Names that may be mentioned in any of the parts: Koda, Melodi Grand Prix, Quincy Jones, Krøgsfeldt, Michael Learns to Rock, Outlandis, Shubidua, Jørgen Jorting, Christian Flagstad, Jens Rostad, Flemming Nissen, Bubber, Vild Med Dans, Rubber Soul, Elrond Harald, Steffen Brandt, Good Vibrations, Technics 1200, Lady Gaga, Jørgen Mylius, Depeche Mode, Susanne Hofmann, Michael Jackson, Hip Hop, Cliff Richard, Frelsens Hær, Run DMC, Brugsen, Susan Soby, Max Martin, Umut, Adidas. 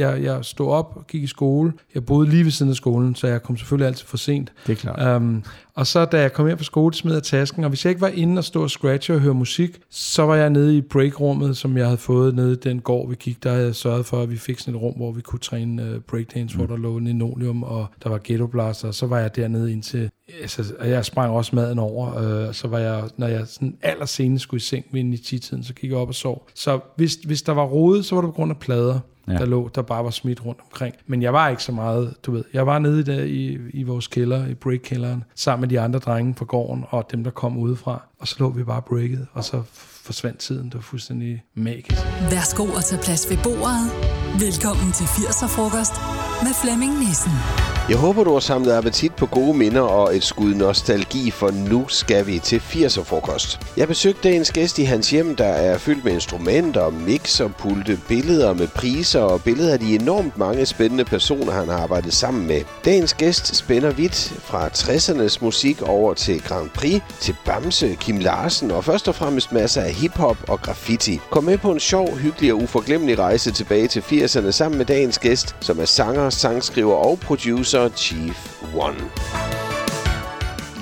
jeg stod op og gik i skole. Jeg boede lige ved siden af skolen, så jeg kom selvfølgelig altid for sent. Det er klart. Og så da jeg kom hjem fra skole, smed jeg tasken, og hvis jeg ikke var inde og stå og scratche og høre musik, så var jeg nede i breakrummet, som jeg havde fået nede i den gård, vi gik. Der havde jeg sørget for, at vi fik sådan et rum, hvor vi kunne træne breakdance, hvor der lå linoleum, og der var ghettoblaster, og så var jeg dernede indtil... Altså, jeg sprang også maden over, og så var jeg, når jeg sådan allersenest skulle i seng inden i 10-tiden, så gik jeg op og sov. Så hvis der var rodet, så var det på grund af plader, der lå, der bare var smidt rundt omkring. Men jeg var ikke så meget, du ved. Jeg var nede der i vores kælder, i breakkælderen, sammen med de andre drenge fra gården, og dem, der kom udefra. Og så lå vi bare breaket, og så forsvandt tiden. Det var fuldstændig magisk. Værsgo at tage plads ved bordet. Velkommen til 80'er-frokost med Flemming Nissen. Jeg håber, du har samlet appetit på gode minder og et skud nostalgi, for nu skal vi til 80'er-frokost. Jeg besøgte dagens gæst i hans hjem, der er fyldt med instrumenter, mixer, pulte, billeder med priser og billeder af de enormt mange spændende personer, han har arbejdet sammen med. Dagens gæst spænder vidt fra 60'ernes musik over til Grand Prix, til Bamse, Kim Larsen og først og fremmest masser af hiphop og graffiti. Kom med på en sjov, hyggelig og uforglemmelig rejse tilbage til 80'erne sammen med dagens gæst, som er sanger, sangskriver og producer Chief One.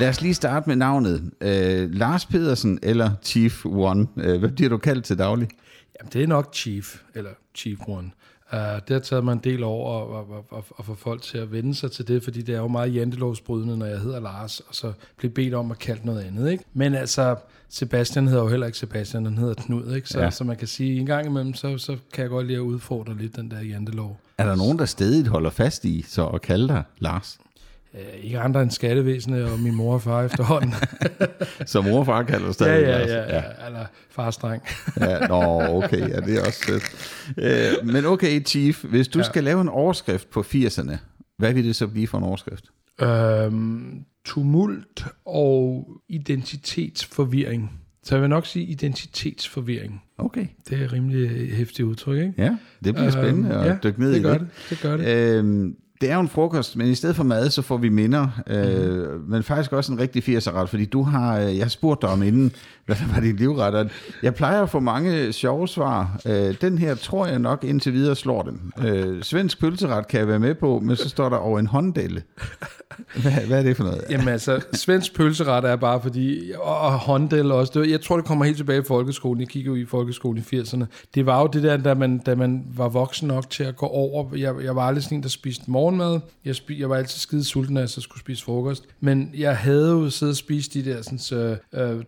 Lad os lige starte med navnet. Lars Pedersen eller Chief One? Hvad bliver du kaldt til daglig? Jamen, det er nok Chief eller Chief One. Der tager man en del over og få folk til at vende sig til det, fordi det er jo meget jantelovsbrydende, når jeg hedder Lars, og så bliver bedt om at kalde noget andet, ikke? Men altså, Sebastian hedder jo heller ikke Sebastian, han hedder Knud, ikke? Så man kan sige, en gang imellem, så kan jeg godt lide at udfordre lidt den der jantelov. Er der nogen, der stedigt holder fast i så at kalde dig Lars? Ikke andre end skattevæsenet og min mor og far efterhånden. Så mor og far kalder du stadig? Ja. Eller fars dreng. Ja, nå, okay, ja, det er også fedt. Men okay, Chief, hvis du skal lave en overskrift på 80'erne, hvad vil det så blive for en overskrift? Tumult og identitetsforvirring. Så jeg vil nok sige identitetsforvirring. Okay. Det er rimelig hæftigt udtryk, ikke? Ja, det bliver spændende at dykke ned i det. Det gør det. Det er jo en frokost, men i stedet for mad, så får vi minder. Men faktisk også en rigtig 80'er-ret, fordi du har... Jeg spurgte dig om inden, hvad der var dit livret. Jeg plejer at få mange sjove svar. Den her tror jeg nok indtil videre slår den. Svensk pølseret kan jeg være med på, men så står der over en hånddelle. Hvad er det for noget? Jamen altså, svensk pølseret er bare fordi... Og hånddelle også. Jeg tror, det kommer helt tilbage i folkeskolen. Jeg kiggede jo i folkeskolen i 80'erne. Det var jo det der, da man var voksen nok til at gå over. Jeg var aldrig sådan en, der spiste morgen. Jeg var altid skide sulten, når jeg så skulle spise frokost. Men jeg havde jo siddet og spist de der, sådan, så,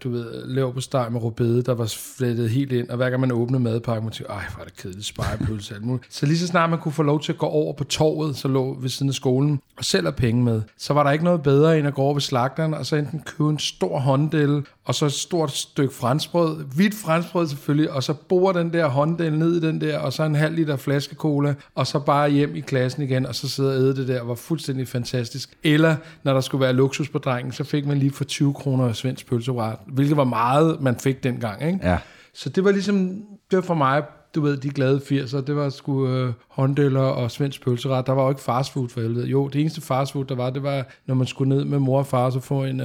du ved, leverpostej med rødbede, der var flettet helt ind. Og hver gang man åbnede madpakken, man tænkte, ej, hvor er det kedeligt, spejepølse, alt muligt. Så lige så snart man kunne få lov til at gå over på torvet, så lå ved siden af skolen, og selv have penge med, så var der ikke noget bedre end at gå over ved slagteren, og så enten købe en stor hånddel, og så et stort stykke franskbrød, hvidt franskbrød selvfølgelig, og så bore den der hånddel ned i den der, og så en halv liter flaske cola, og så bare hjem i klassen igen, og så sidde og æde det der, var fuldstændig fantastisk. Eller, når der skulle være luksus på drengen, så fik man lige for 20 kroner svensk pølseret, hvilket var meget, man fik dengang, ikke? Ja. Så det var ligesom, det var for mig, du ved, de glade 80'er, det var sgu hånddeler og svensk pølseret. Der var jo ikke fastfood for helvede. Jo, det eneste fastfood, der var, det var, når man skulle ned med mor og far, så få en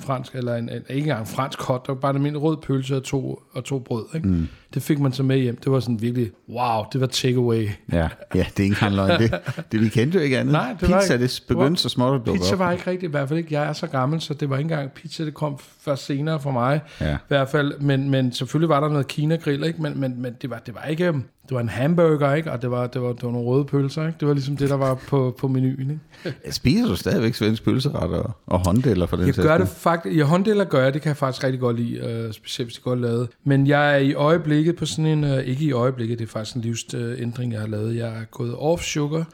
fransk, eller ikke engang en fransk hotdog, bare en almindelig rød pølse og to brød, ikke? Mm. Det fik man så med hjem. Det var sådan virkelig, wow, det var takeaway. Ja, det er ikke en løgn. Det vi kendte jo ikke andet. Nej, det var pizza, ikke. Det begyndte så småt at dukke op. Pizza var ikke rigtigt, i hvert fald ikke. Jeg er så gammel, så det var ikke engang pizza, det kom først senere for mig. Ja. I hvert fald, men selvfølgelig var der noget Kina-grill, ikke? Men det var ikke... Det var en hamburger, ikke? Og det var nogle røde pølser, ikke? Det var ligesom det, der var på menuen, ikke? Spiser du stadigvæk svensk pølseretter og hånddeler for den sags skyld? Jeg gør det faktisk. Ja, hånddeler gør jeg. Det kan jeg faktisk rigtig godt lide. Specielt hvis det er godt lavet. Men jeg er i øjeblikket på sådan en... Ikke i øjeblikket. Det er faktisk en livsændring, jeg har lavet. Jeg er gået off sukker,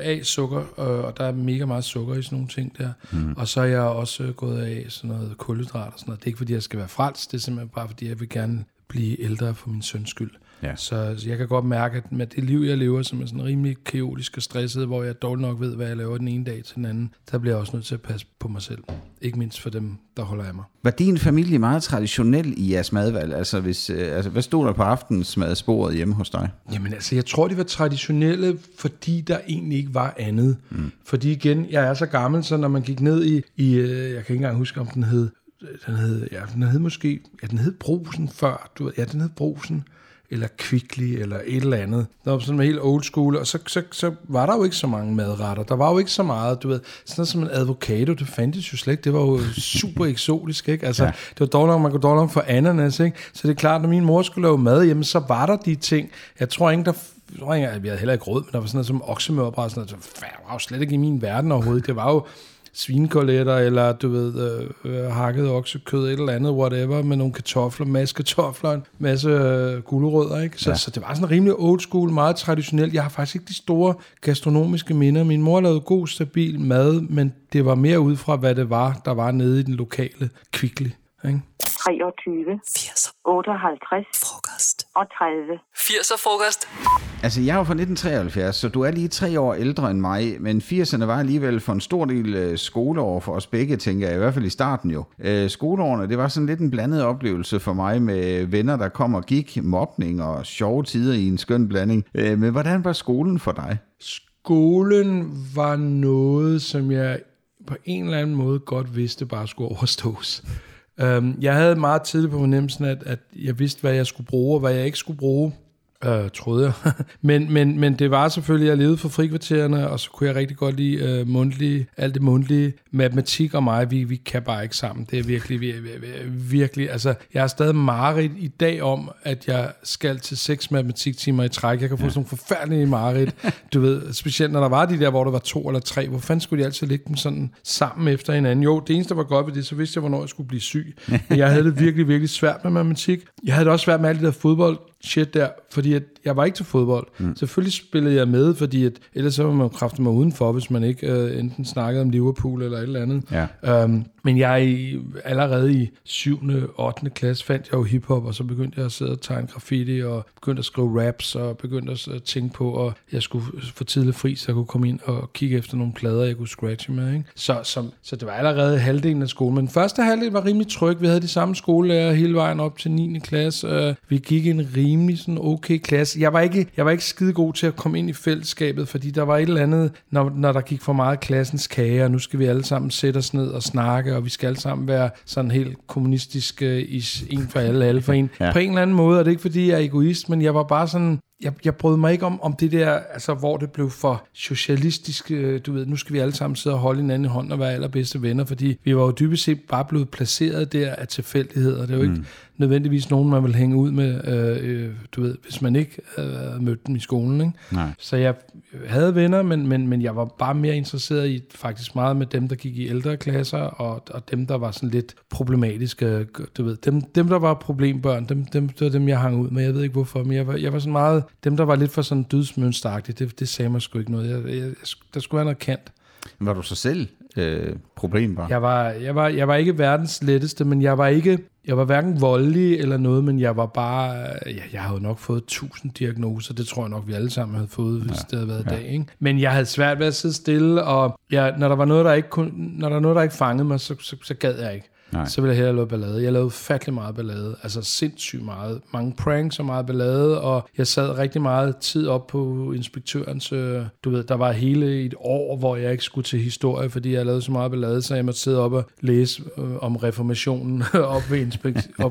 af sukker, og der er mega meget sukker i sådan nogle ting der. Mm. Og så er jeg også gået af sådan noget kulhydrat og sådan noget. Det er ikke, fordi jeg skal være frels. Det er simpelthen bare, fordi jeg vil gerne blive ældre for min søns skyld. Ja. Så jeg kan godt mærke, at med det liv, jeg lever, som er sådan rimelig kaotisk og stresset, hvor jeg dårligt nok ved, hvad jeg laver den ene dag til den anden, der bliver jeg også nødt til at passe på mig selv. Ikke mindst for dem, der holder af mig. Var din familie meget traditionel i jeres madvalg? Altså, hvad stod der på aftensmadsbordet hjemme hos dig? Jamen altså, jeg tror, de var traditionelle, fordi der egentlig ikke var andet. Mm. Fordi igen, jeg er så gammel, så når man gik ned i jeg kan ikke engang huske, om den hed måske, den hed Brugsen før. Den hed Brugsen. eller Kvickly, eller et eller andet. Der var sådan en helt old school, og så var der jo ikke så mange madretter. Der var jo ikke så meget, du ved, sådan som en avocado, det fandtes jo slet ikke. Det var jo super eksotisk, ikke? Altså, ja. Det var dårligt, man kunne dårligt for ananas, ikke? Så det er klart, når min mor skulle lave mad, jamen, så var der de ting. Jeg tror ikke, der vi havde heller ikke råd, men der var sådan noget som oksemørbræt, sådan noget, det var jo slet ikke i min verden overhovedet. Det var jo svinekoletter, eller du ved, hakket oksekød, et eller andet, whatever, med nogle kartofler, masse kartofler, en masse gulerødder, ikke? Så, ja. Så det var sådan rimelig old school, meget traditionelt. Jeg har faktisk ikke de store gastronomiske minder. Min mor lavede god, stabil mad, men det var mere ud fra, hvad det var, der var nede i den lokale Kvickly, ikke? 23, 80, 58, frokost og 30. 80 og frokost. Altså, jeg er jo fra 1973, så du er lige 3 år ældre end mig, men 80'erne var alligevel for en stor del skoleår for os begge, tænker jeg, i hvert fald i starten jo. Skoleårene, det var sådan lidt en blandet oplevelse for mig med venner, der kom og gik, mobning og sjove tider i en skøn blanding. Men hvordan var skolen for dig? Skolen var noget, som jeg på en eller anden måde godt vidste bare skulle overstås. Jeg havde meget tidligt på fornemmelsen, at jeg vidste, hvad jeg skulle bruge, og hvad jeg ikke skulle bruge, troede jeg. men det var selvfølgelig, at jeg levede for frikvartererne, og så kunne jeg rigtig godt lide mundtlige, alt det mundtlige. Matematik og mig, vi kan bare ikke sammen. Det er virkelig, virkelig, altså, jeg har stadig mareridt i dag om, at jeg skal til 6 matematiktimer i træk. Jeg kan få sådan nogle forfærdelige mareridt, du ved, specielt når der var de der, hvor der var 2 eller 3. Hvor fanden skulle de altid ligge dem sådan sammen efter hinanden? Jo, det eneste, der var godt ved det, så vidste jeg, hvornår jeg skulle blive syg. Men jeg havde det virkelig, virkelig svært med matematik. Jeg havde det også svært med alt det der fodbold shit der, fordi jeg var ikke til fodbold. Selvfølgelig spillede jeg med, fordi ellers så var man jo kraftigt mig udenfor, hvis man ikke enten snakkede om Liverpool eller et eller andet. Ja. Men allerede i 7. og 8. klasse fandt jeg jo hiphop, og så begyndte jeg at sidde og tegne graffiti, og begyndte at skrive raps, og begyndte at tænke på, at jeg skulle få tidligt fri, så jeg kunne komme ind og kigge efter nogle plader, jeg kunne scratche med. Ikke? Så det var allerede halvdelen af skolen. Men den første halvdel var rimelig tryg. Vi havde de samme skolelærer hele vejen op til 9. klasse. Vi gik en rimelig sådan okay klasse. Jeg var ikke skide god til at komme ind i fællesskabet, fordi der var et eller andet, når der gik for meget klassens kage, og nu skal vi alle sammen sætte os ned og snakke, og vi skal alle sammen være sådan helt kommunistiske, en for alle, alle for en. Ja. På en eller anden måde, og det er ikke fordi, jeg er egoist, men jeg var bare sådan, jeg brød mig ikke om det der, altså hvor det blev for socialistisk, du ved, nu skal vi alle sammen sidde og holde hinanden i hånden og være allerbedste venner, fordi vi var jo dybest set bare blevet placeret der af tilfældigheder. Det er jo ikke nødvendigvis nogen, man vil hænge ud med, du ved, hvis man ikke mødte dem i skolen, ikke? Nej. Så jeg havde venner, men jeg var bare mere interesseret i faktisk meget med dem, der gik i ældre klasser, og dem, der var sådan lidt problematiske, du ved, dem der var problembørn, det var dem, jeg hang ud med, jeg ved ikke hvorfor, men jeg var sådan meget, dem, der var lidt for sådan dydsmønsteragtigt, det sagde mig sgu ikke noget. Der skulle være noget kendt. Var du så selv problembarn? Jeg var ikke verdens letteste, men jeg var hverken voldelig eller noget, men jeg var bare... Jeg havde nok fået 1000 diagnoser. Det tror jeg nok, vi alle sammen havde fået, hvis det havde været i dag. Ikke? Men jeg havde svært ved at sidde stille, og når der var noget, der ikke kunne, når der var noget, der ikke fangede mig, så gad jeg ikke. Nej. Så ville jeg hellere lave ballade. Jeg lavede fattelig meget ballade, altså sindssygt meget. Mange pranks og meget ballade, og jeg sad rigtig meget tid op på inspektørens, du ved, der var hele et år, hvor jeg ikke skulle til historie, fordi jeg lavede så meget ballade, så jeg måtte sidde op og læse om reformationen op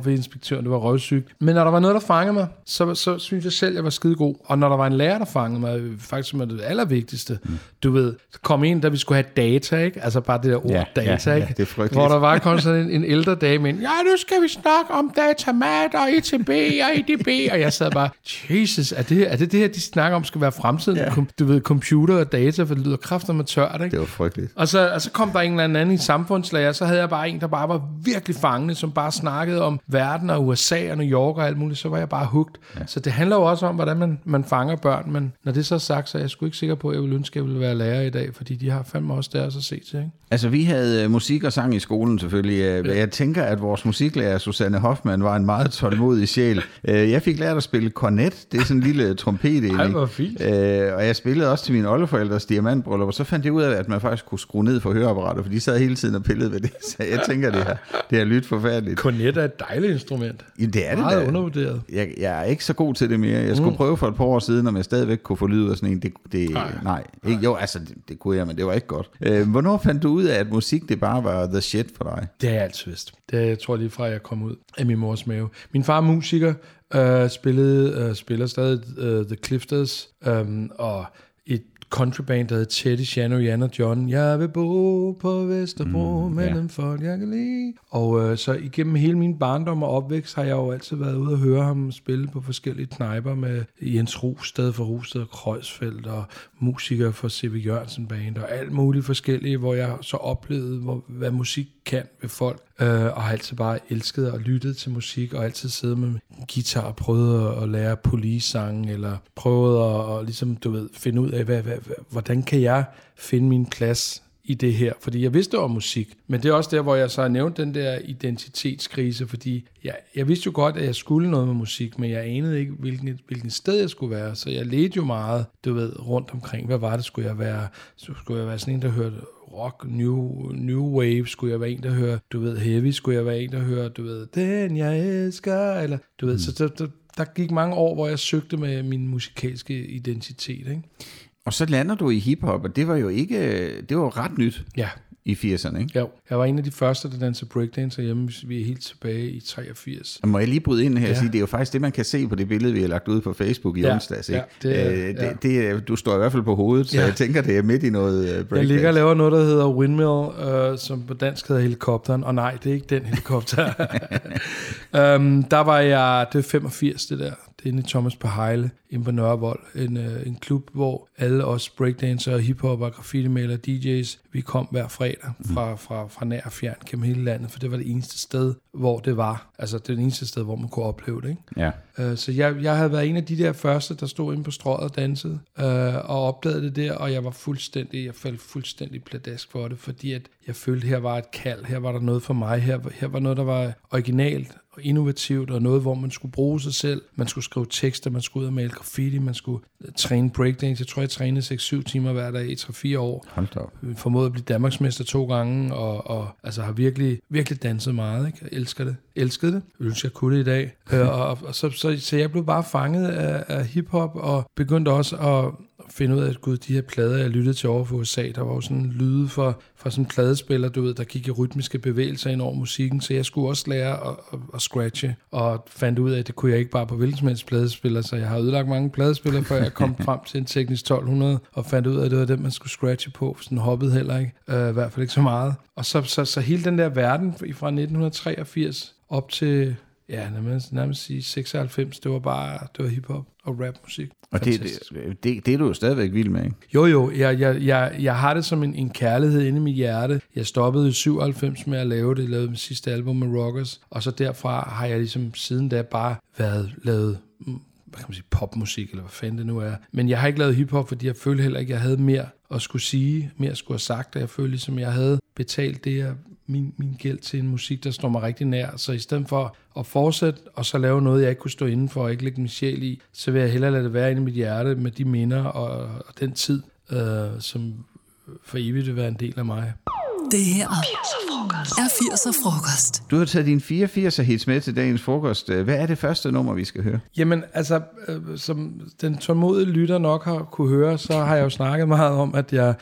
ved inspektøren. Det var røvsygt. Men når der var noget, der fangede mig, så synes jeg selv, jeg var skidegod. Og når der var en lærer, der fangede mig, faktisk var det allervigtigste, du ved, kom ind, da vi skulle have data, ikke? Altså bare det der ord, data, ikke? Det er frygteligt. Hvor der var kun sådan en ældre dame, men ja, nu skal vi snakke om datamat og ETB og EDB, og jeg sad bare, Jesus, er det her, de snakker om, skal være fremtiden? Yeah. Du ved, computer og data, for det lyder kraftedeme tørt, ikke? Det var frygteligt. Og så kom der en eller anden i samfundslærer, så havde jeg bare en, der bare var virkelig fangende, som bare snakkede om verden og USA og New York og alt muligt, så var jeg bare hugt. Ja. Så det handler jo også om, hvordan man fanger børn, men når det så er sagt, så er jeg sgu ikke sikker på, at jeg ville ønske, at jeg ville være lærer i dag, fordi de har fandme også deres at se til, ikke? Altså, vi havde musik og sang i skolen selvfølgelig. Jeg tænker, at vores musiklærer, Susanne Hofmann, var en meget tålmodig sjæl. Jeg fik lært at spille kornet. Det er sådan en lille trompetdeling. Ej, hvor fint. Og jeg spillede også til mine oldeforældres diamantbryllup, og så fandt jeg ud af, at man faktisk kunne skrue ned for høreapparater, for de sad hele tiden og pillede ved det. Så jeg tænker, det har lyttet forfærdeligt. Kornet er et dejligt instrument. Ja, det er det. Meget undervurderet. Jeg er ikke så god til det mere. Jeg skulle prøve for et par år siden, om jeg stadigvæk kunne få lyd ud af sådan en. Nej. Jo, altså, det kunne jeg, men det var ikke godt. Hvornår fandt du ud af, at musik det bare var the shit for dig? Det altid vidst. Det tror jeg lige fra, jeg kom ud af min mors mave. Min far er musiker, spiller stadig The Clifters, og et countryband, der hedder Teddy, Shano, Jan og John. Jeg vil bo på Vesterbro mellem folk, jeg kan lide. Og så igennem hele min barndom og opvækst har jeg jo altid været ude og høre ham spille på forskellige knejper med Jens Rostad fra Rostad og Krøgsfeldt og musikere fra C.V. Jørgensen Band og alt muligt forskellige, hvor jeg så oplevede, hvad musik kan ved folk. Og har altid bare elsket og lyttet til musik, og altid siddet med guitar og prøvet at lære Police-sange, eller prøvet at ligesom, du ved, finde ud af, hvordan kan jeg finde min plads i det her? Fordi jeg vidste om musik, men det er også der, hvor jeg så har nævnt den der identitetskrise, fordi jeg vidste jo godt, at jeg skulle noget med musik, men jeg anede ikke, hvilken sted jeg skulle være, så jeg ledte jo meget, du ved, rundt omkring. Hvad var det? Skulle jeg være, sådan en, der hørte rock, new wave, skulle jeg være en, der hører, du ved, heavy, skulle jeg være en, der hører, du ved, den jeg elsker, eller, du ved, så der gik mange år, hvor jeg søgte med min musikalske identitet, ikke? Og så lander du i hiphop, og det var jo ikke, det var ret nyt. Ja. I 80'erne, ikke? Jo, jeg var en af de første, der dansede breakdancer hjemme. Vi er helt tilbage i 83. Og må jeg lige bryde ind her og sige, det er jo faktisk det, man kan se på det billede, vi har lagt ud på Facebook i onsdags, ikke? Du står i hvert fald på hovedet, så jeg tænker, det er midt i noget breakdance. Jeg ligger og laver noget, der hedder windmill, som på dansk hedder helikopteren. Og nej, det er ikke den helikopter. Der var jeg, det var 85 det der. Dennis Thomas på Hejle, inde på Nørre Vold, en klub, hvor alle os breakdancere, hiphopper, graffiti-malere, DJ's, vi kom hver fredag fra nær og fjern gennem hele landet, for det var det eneste sted, hvor det var. Altså det eneste sted, hvor man kunne opleve det, ikke? Ja. Så jeg havde været en af de der første, der stod inde på strøget og dansede, og opdagede det der, og jeg faldt fuldstændig pladask for det, fordi at jeg følte, her var et kald, her var der noget for mig, her var noget, der var originalt, innovativt, og noget, hvor man skulle bruge sig selv. Man skulle skrive tekster, man skulle ud og male graffiti, man skulle træne breakdance. Jeg tror, jeg trænede 6-7 timer hver dag i 3-4 år. Hold da op. Formåede at blive Danmarksmester 2 gange, og altså har virkelig, virkelig danset meget, ikke? Jeg elsker det. Elskede det. Jeg ønsker, jeg kunne det i dag. Så jeg blev bare fanget af hiphop, og begyndte også at finde ud af, at de her plader, jeg lyttede til over for USA, der var jo sådan en lyde fra sådan en pladespiller, du ved, der gik i rytmiske bevægelser ind over musikken, så jeg skulle også lære at scratche, og fandt ud af, at det kunne jeg ikke bare på hvilken som helst pladespiller, så jeg har ødelagt mange pladespillere, før jeg kom frem til en Technics 1200, og fandt ud af, at det var den, man skulle scratche på, sådan hoppede heller ikke, i hvert fald ikke så meget. Og så hele den der verden fra 1983 op til... Ja, nærmest sige 96, det var hiphop og rapmusik. Og det er du jo stadigvæk vild med, ikke? Jo, jeg har det som en kærlighed inde i mit hjerte. Jeg stoppede i 97 med at lave det, lavede mit sidste album med Rockers, og så derfra har jeg ligesom siden da bare været lavet, hvad kan man sige, popmusik, eller hvad fanden det nu er. Men jeg har ikke lavet hiphop, fordi jeg følte heller ikke, jeg havde mere at skulle sige, mere skulle have sagt, og jeg følte ligesom, jeg havde betalt det, jeg... Min gæld til en musik, der står mig rigtig nær. Så i stedet for at fortsætte og så lave noget, jeg ikke kunne stå indenfor og ikke lægge min sjæl i, så vil jeg hellere lade det være inde i mit hjerte med de minder og den tid, som for evigt vil være en del af mig. Det her er 80'er frokost. Du har taget dine 84'er hits med til dagens frokost. Hvad er det første nummer, vi skal høre? Jamen, altså, som den tålmodige lytter nok har kunne høre, så har jeg jo snakket meget om, at jeg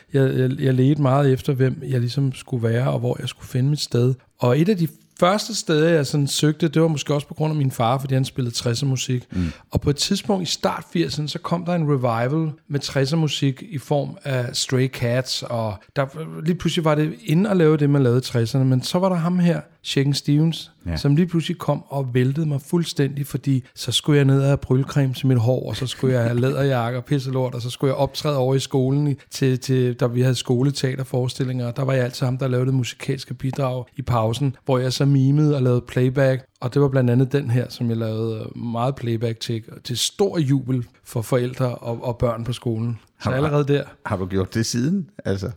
ledte meget efter, hvem jeg ligesom skulle være, og hvor jeg skulle finde mit sted. Og et af de første sted, jeg sådan søgte, det var måske også på grund af min far, fordi han spillede 60'er musik. Og på et tidspunkt i start 80'erne, så kom der en revival med 60'er musik i form af Stray Cats, og der, lige pludselig var det inde at lave det, man lavede 60'erne, men så var der ham her, Shakin' Stevens, som lige pludselig kom og væltede mig fuldstændig, fordi så skulle jeg ned og have brylcreme til mit hår, og så skulle jeg have læderjakke og pisselort, og så skulle jeg optræde over i skolen, da vi havde skoleteaterforestillinger, og der var jeg altid ham, der lavede det musikalske bidrag i pausen, hvor jeg så mimede og lavede playback, og det var blandt andet den her, som jeg lavede meget playback til stor jubel for forældre og børn på skolen. Så allerede der. Har du gjort det siden? Altså.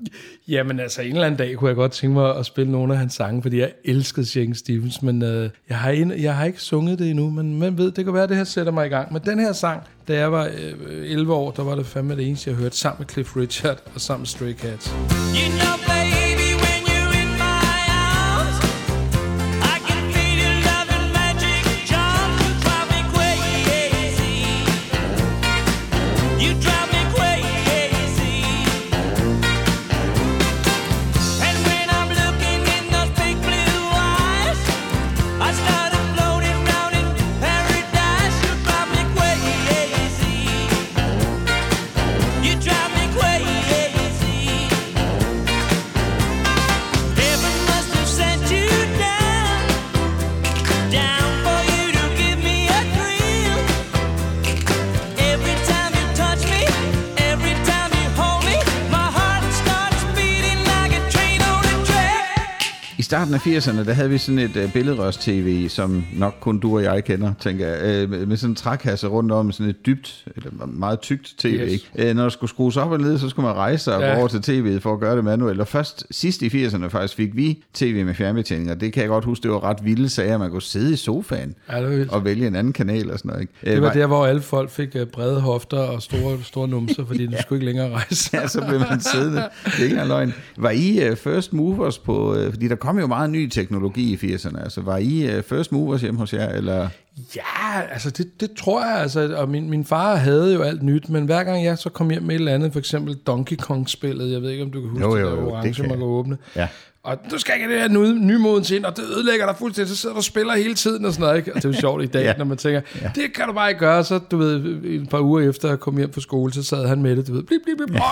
Jamen altså, en eller anden dag kunne jeg godt tænke mig at spille nogle af hans sange, fordi jeg elskede Shakin' Stevens, men jeg har ikke sunget det endnu, men man ved, det kan være, at det her sætter mig i gang. Men den her sang, da jeg var 11 år, der var det fandme det eneste, jeg hørte, sammen med Cliff Richard og sammen med Stray Cats. You know, starten af 80'erne, der havde vi sådan et billedrørs-tv, som nok kun du og jeg kender, tænker jeg, med sådan en trækasse rundt om, sådan et dybt, eller meget tykt tv. Yes. Når der skulle skrues op og ned, så skulle man rejse sig og gå over til tv'et for at gøre det manuelt. Og først sidst i 80'erne faktisk fik vi tv med fjernbetjeninger. Det kan jeg godt huske, det var ret vilde sager, man kunne sidde i sofaen og vælge en anden kanal og sådan noget. Ikke? Det var der, hvor alle folk fik brede hofter og store numser, fordi de skulle ikke længere rejse. Ja, så blev man siddende. Det er ikke en løgn. Var I first movers på, fordi der kom jo meget ny teknologi i 80'erne, altså var I first movers hjemme hos jer, eller? Ja, altså det tror jeg, altså, og min far havde jo alt nyt, men hver gang jeg så kom hjem med et eller andet, for eksempel Donkey Kong-spillet, jeg ved ikke, om du kan huske det, der orange, man kan åbne. Ja. Og du skal ikke det her nymodens ind, og det ødelægger dig fuldstændig, så sidder du og spiller hele tiden og sådan noget, ikke? Og det er jo sjovt i dag, når man tænker, det kan du bare ikke gøre, så du ved, et par uger efter jeg kom hjem fra skole, så sad han med det, du ved, blip,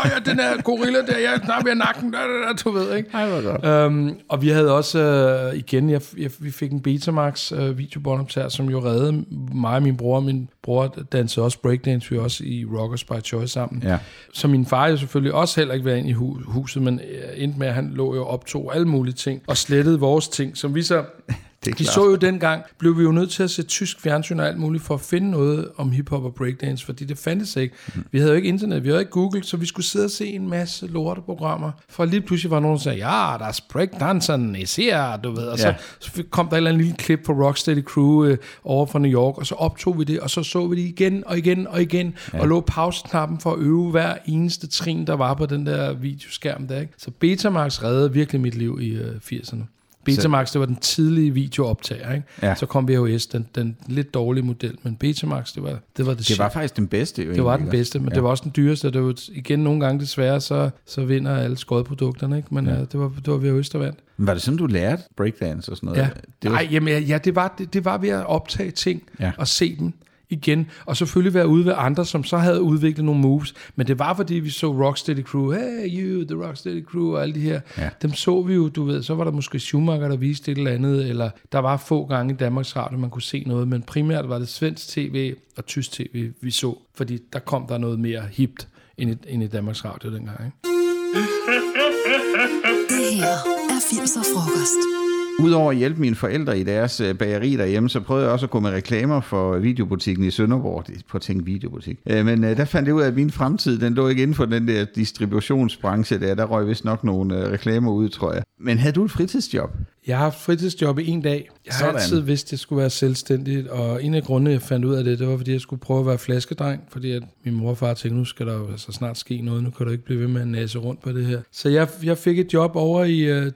ja, den her gorilla der, jeg snapper nakken, der, du ved, ikke? Ej, hvor godt. Og vi havde også, igen, vi fik en Betamax videobåndoptager, som jo reddede mig og min bror, dansede også breakdance, vi også i Rockers by Choice sammen. Ja. Så min far jo selvfølgelig også heller ikke var ind i huset, men endte med, at han lå jo optog alle mulige ting, og slettede vores ting, som vi så... De så jo dengang, blev vi jo nødt til at se tysk fjernsyn og alt muligt, for at finde noget om hiphop og breakdance, fordi det fandtes ikke. Vi havde jo ikke internet, vi havde ikke Google, så vi skulle sidde og se en masse lorteprogrammer, for lige pludselig var nogen, der sagde, ja, der er breakdanceren, I ser, du ved, og så kom der et eller andet lille klip på Rocksteady Crew over fra New York, og så optog vi det, og så vi det igen, og lå pauseknappen for at øve hver eneste trin, der var på den der videoskærm der, ikke? Så Betamax reddede virkelig mit liv i 80'erne. Betamax, det var den tidlige videooptager, ikke? Ja. Så kom VHS, den lidt dårlige model, men Betamax, det var det shit. Var faktisk den bedste. Jo, det var den bedste, men det var også den dyreste, og det var igen nogle gange desværre, så vinder alle skodprodukterne, ikke? Men det var VHS, der vandt. Var det sådan, du lærte breakdance og sådan noget? Ja. Det var ved at optage ting og se dem igen, og selvfølgelig være ude ved andre, som så havde udviklet nogle moves, men det var fordi vi så Rocksteady Crew, hey you, the Rocksteady Crew og alle de her, dem så vi jo, du ved, så var der måske Schumacher, der viste et eller andet, eller der var få gange i Danmarks Radio, man kunne se noget, men primært var det svensk tv og tysk tv, vi så, fordi der kom der noget mere hipt end i Danmarks Radio dengang, ikke? Det her er 80'er frokost. Udover at hjælpe mine forældre i deres bageri derhjemme, så prøvede jeg også at gå med reklamer for videobutikken i Sønderborg. Prøv at tænke videobutik. Men der fandt jeg ud af, at min fremtid, den lå ikke inden for den der distributionsbranche der. Der røg vist nok nogle reklamer ud, tror jeg. Men havde du et fritidsjob? Jeg har haft fritidsjob i en dag. Jeg har altid vidst, at jeg skulle være selvstændig, og en af grundene, jeg fandt ud af det, det var, fordi jeg skulle prøve at være flaskedreng, fordi at min mor og far tænkte, nu skal der jo altså snart ske noget, nu kan du ikke blive ved med at næse rundt på det her. Så jeg fik et job over i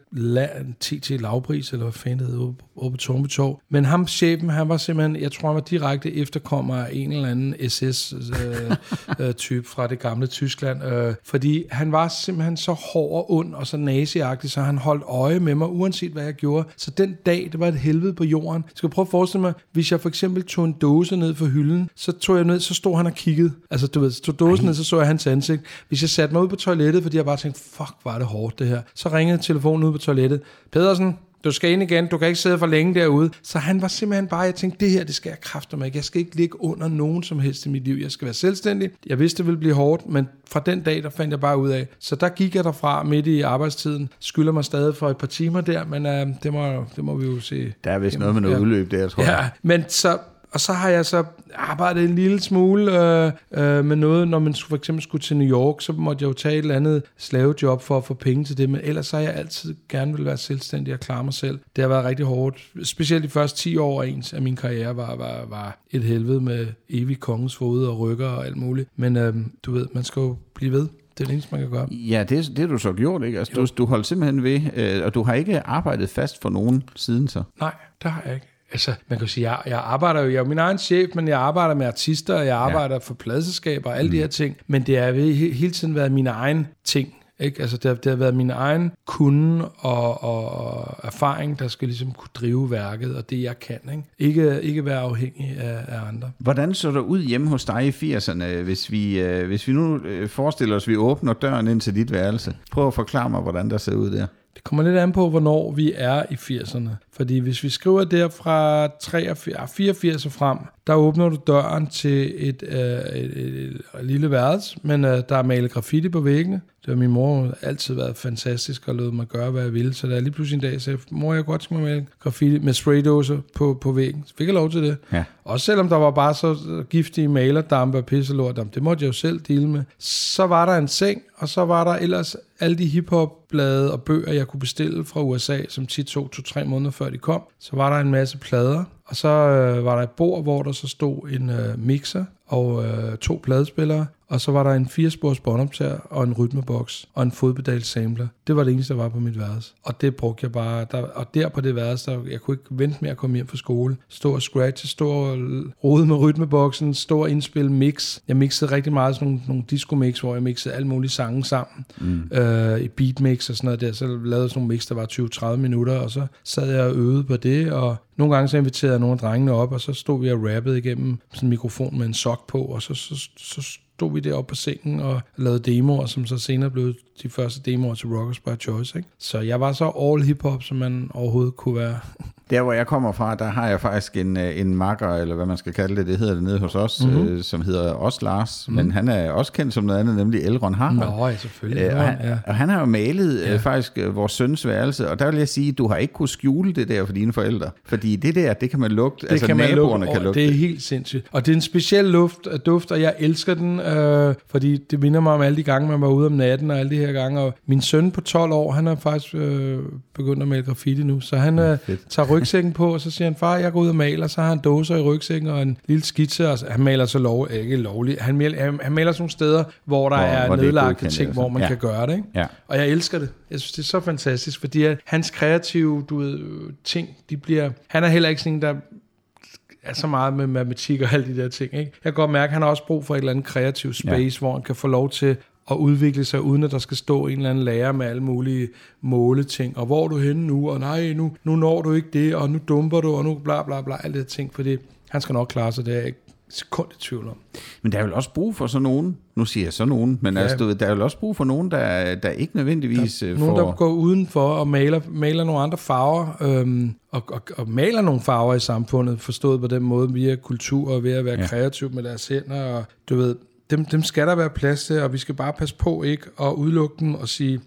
TT Lavpris, eller hvad fanden det hed, oppe på Tornbetorv. Men ham, chefen, han var simpelthen, jeg tror, han var direkte efterkommer af en eller anden SS-type fra det gamle Tyskland, fordi han var simpelthen så hård og ond, og så naziagtig, så han holdt øje med mig, uanset hvad jeg gjorde. Så den dag, det var et helvede på jorden. Jeg skal prøve at forestille mig, hvis jeg for eksempel tog en dåse ned fra hylden, så tog jeg ned, så stod han og kiggede. Altså, du ved, tog dåsen ned, så jeg hans ansigt. Hvis jeg satte mig ud på toilettet, fordi jeg bare tænkte, fuck, var det hårdt det her. Så ringede telefonen ud på toilettet. Pedersen, du skal ind igen, du kan ikke sidde for længe derude. Så han var simpelthen bare, jeg tænkte, det her, det skal jeg kraftedeme ikke. Jeg skal ikke ligge under nogen som helst i mit liv. Jeg skal være selvstændig. Jeg vidste, det ville blive hårdt, men fra den dag, der fandt jeg bare ud af. Så der gik jeg derfra midt i arbejdstiden. Skylder mig stadig for et par timer der, men det må vi jo se. Der er vist noget med noget udløb der, tror jeg. Ja, men så... Og så har jeg så arbejdet en lille smule med noget, når man for eksempel skulle til New York, så måtte jeg jo tage et eller andet slavejob for at få penge til det, men ellers så har jeg altid gerne ville være selvstændig og klare mig selv. Det har været rigtig hårdt. Specielt de første 10 år af min karriere var et helvede med evig kongens fod og rykker og alt muligt. Men du ved, man skal jo blive ved. Det er det eneste, man kan gøre. Ja, det har du så gjort, ikke? Altså, du holdt simpelthen ved, og du har ikke arbejdet fast for nogen siden så? Nej, det har jeg ikke. Altså, man kan sige, jeg arbejder jo, jeg er jo min egen chef, men jeg arbejder med artister, og jeg arbejder for pladeselskaber og alle de her ting, men det har hele tiden været mine egne ting, ikke? Altså, det har været min egen kunde og erfaring, der skal ligesom kunne drive værket, og det jeg kan, ikke være afhængig af andre. Hvordan så der ud hjemme hos dig i 80'erne, hvis vi nu forestiller os, vi åbner døren ind til dit værelse? Prøv at forklare mig, hvordan der ser ud der. Det kommer lidt an på, hvornår vi er i 80'erne. Fordi hvis vi skriver der fra 84 og frem, der åbner du døren til et lille værelse, men der er malet graffiti på væggene. Det har min mor altid været fantastisk og lod mig gøre, hvad jeg ville. Så der er lige pludselig en dag, sagde mor, jeg godt skal male graffiti med spraydåser på væggen. Så fik jeg lov til det. Ja. Også selvom der var bare så giftige malerdampe og pisselortdampe, det måtte jeg jo selv dele med. Så var der en seng, og så var der ellers alle de hiphopblade og bøger, jeg kunne bestille fra USA, som tit tog 2-3 måneder før de kom. Så var der en masse plader, og så var der et bord, hvor der så stod en mixer og 2 pladespillere, og så var der en 4-spors båndoptager og en rytmeboks og en fodpedalsampler. Det var det eneste, der var på mit værelse. Og det brugte jeg bare. Der på det værelse, jeg kunne ikke vente med at komme hjem fra skole. Stå og scratche, stå og rode med rytmeboksen, stå og indspille mix. Jeg mixede rigtig meget sådan nogle disco-mix, hvor jeg mixede alle mulige sange sammen. I beatmix og sådan noget der. Så lavede jeg sådan nogle mix, der var 20-30 minutter, og så sad jeg og øvede på det, og nogle gange så inviterede jeg nogle af drengene op, og så stod vi og rappede igennem sådan en mikrofon med en sok på, og så stod vi deroppe på sengen og lavede demoer, som så senere blev de første demoer til Rockers by Choice, ikke? Så jeg var så all hip-hop, som man overhovedet kunne være. Der, hvor jeg kommer fra, der har jeg faktisk en makker, eller hvad man skal kalde det hedder det nede hos os, som hedder også Lars, men han er også kendt som noget andet, nemlig Elrond Harald. Nå, ja, selvfølgelig. Og han har jo malet faktisk vores søns værelse, og der vil jeg sige, du har ikke kunnet skjule det der for dine forældre, fordi det der, det kan man lugte, det altså kan naboerne kan lugte. Det er helt sindssygt. Og det er en speciel duft, og jeg elsker den, fordi det minder mig om alle de gange, man var ude om natten og alle de her gange, og min søn på 12 år, han har faktisk begyndt at male graffiti nu, så han tager rygsækken på, og så siger han, far, jeg går ud og maler, så har han dåser i rygsækken og en lille skitse, og han maler så ikke lovligt, han maler sådan nogle steder, hvor der er nedlagte ting, hvor man kan gøre det, ikke? Ja. Og jeg elsker det. Jeg synes, det er så fantastisk, fordi hans kreative ting, han er heller ikke sådan en, der er så meget med matematik og alle de der ting, ikke? Jeg kan godt mærke, at han har også brug for et eller andet kreativ space, hvor han kan få lov til og udvikle sig, uden at der skal stå en eller anden lærer med alle mulige måleting, og hvor er du henne nu, og nej, nu når du ikke det, og nu dumper du, og nu bla bla bla, alle de her ting, fordi han skal nok klare sig, det er jeg ikke sekund i tvivl om. Men der er vel også brug for sådan nogen, nu siger jeg sådan nogen, men altså, der er vel også brug for nogen, der ikke nødvendigvis får... Nogen, der går udenfor og maler nogle andre farver, og maler nogle farver i samfundet, forstået på den måde, via kultur, og ved at være kreativ med deres hænder, og du ved... Dem skal der være plads til, og vi skal bare passe på ikke at udelukke dem og sige,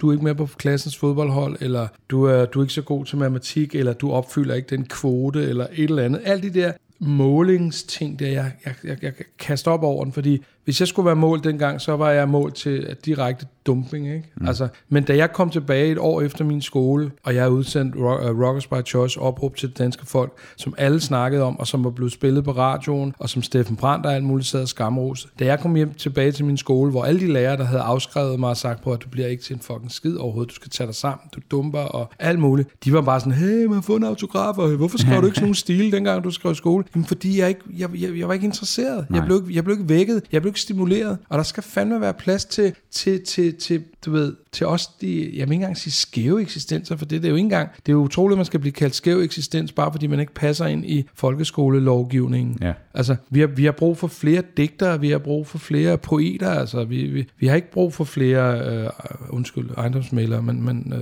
du er ikke med på klassens fodboldhold, eller du er ikke så god til matematik, eller du opfylder ikke den kvote, eller et eller andet. Alt de der målingsting, der jeg kaster op over den, fordi hvis jeg skulle være mål dengang, så var jeg mål til direkte dumping, ikke? Mm. Altså, men da jeg kom tilbage et år efter min skole, og jeg udsendte Rockers by Choice opråb til det danske folk, som alle snakkede om, og som var blevet spillet på radioen, og som Steffen Brandt og alt muligt sad og skamroste. Da jeg kom hjem tilbage til min skole, hvor alle de lærere, der havde afskrevet mig og sagt på, at du bliver ikke til en fucking skid overhovedet, du skal tage dig sammen, du dumper og alt muligt. De var bare sådan, hey, man har fået en autograf, og hvorfor skrev du ikke sådan nogle stil, dengang du skrev i skole? Jamen, fordi jeg var ikke interesseret. Jeg blev ikke vækket. Jeg blev stimuleret, og der skal fandme være plads til du ved, til os de, jeg vil ikke engang sige skæve eksistenser, for det er jo ikke engang, det er jo utroligt, at man skal blive kaldt skæv eksistens, bare fordi man ikke passer ind i folkeskolelovgivningen. Ja. Altså, vi har brug for flere digtere, vi har brug for flere poeter, altså, vi har ikke brug for flere, ejendomsmælere, men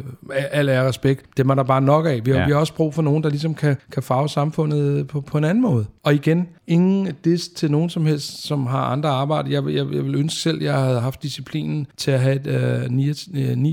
al ære respekt, det er der bare nok af. Vi har også brug for nogen, der ligesom kan farve samfundet på en anden måde. Og igen, ingen diss til nogen som helst, som har andre arbejde. Jeg vil ønske selv, jeg havde haft disciplinen til at have et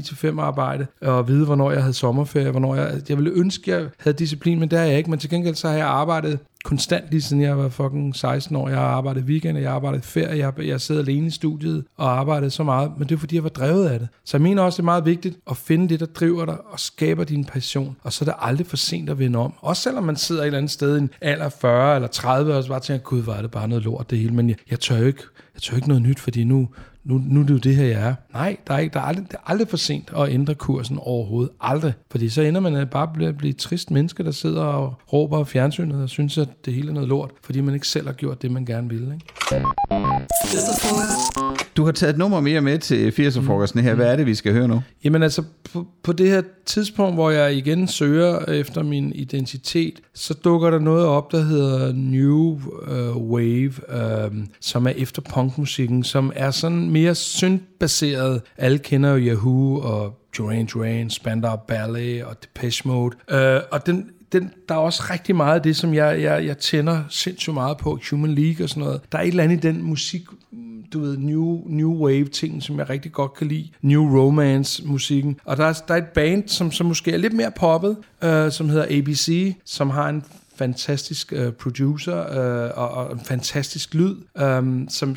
9-5 arbejde, og vide, hvornår jeg havde sommerferie, hvornår jeg ville ønske, jeg havde disciplin, men det har jeg ikke, men til gengæld så har jeg arbejdet konstant, lige siden jeg var fucking 16 år. Jeg har arbejdet weekender, jeg har arbejdet ferie, jeg sidder alene i studiet og arbejdet så meget, men det er fordi, jeg var drevet af det. Så jeg mener også, det er meget vigtigt at finde det, der driver dig og skaber din passion, og så er det aldrig for sent at vende om. Også selvom man sidder et eller andet sted i en alder 40 eller 30 og så bare tænker, gud, var det bare noget lort det hele, men jeg tør ikke noget nyt, fordi nu er det jo det her, jeg er. Nej, det er aldrig for sent at ændre kursen overhovedet. Aldrig. Fordi så ender man bare blive et trist menneske, der sidder og råber af fjernsynet og synes, at det hele er noget lort, fordi man ikke selv har gjort det, man gerne ville. Ikke? Du har taget et nummer mere med til 80'er-frokosten her. Hvad er det, vi skal høre nu? Jamen altså, på det her tidspunkt, hvor jeg igen søger efter min identitet, så dukker der noget op, der hedder New Wave, som er efter punkmusikken, som er sådan mere syntbaseret. Alle kender jo Yahoo og Duran Duran, Spandau Ballet og Depeche Mode. Og der er også rigtig meget af det, som jeg tænder sindssygt meget på, Human League og sådan noget. Der er et eller andet i den musik, du ved, new wave-ting, som jeg rigtig godt kan lide. New romance-musikken. Og der er et band, som måske er lidt mere poppet, som hedder ABC, som har en fantastisk producer og en fantastisk lyd, som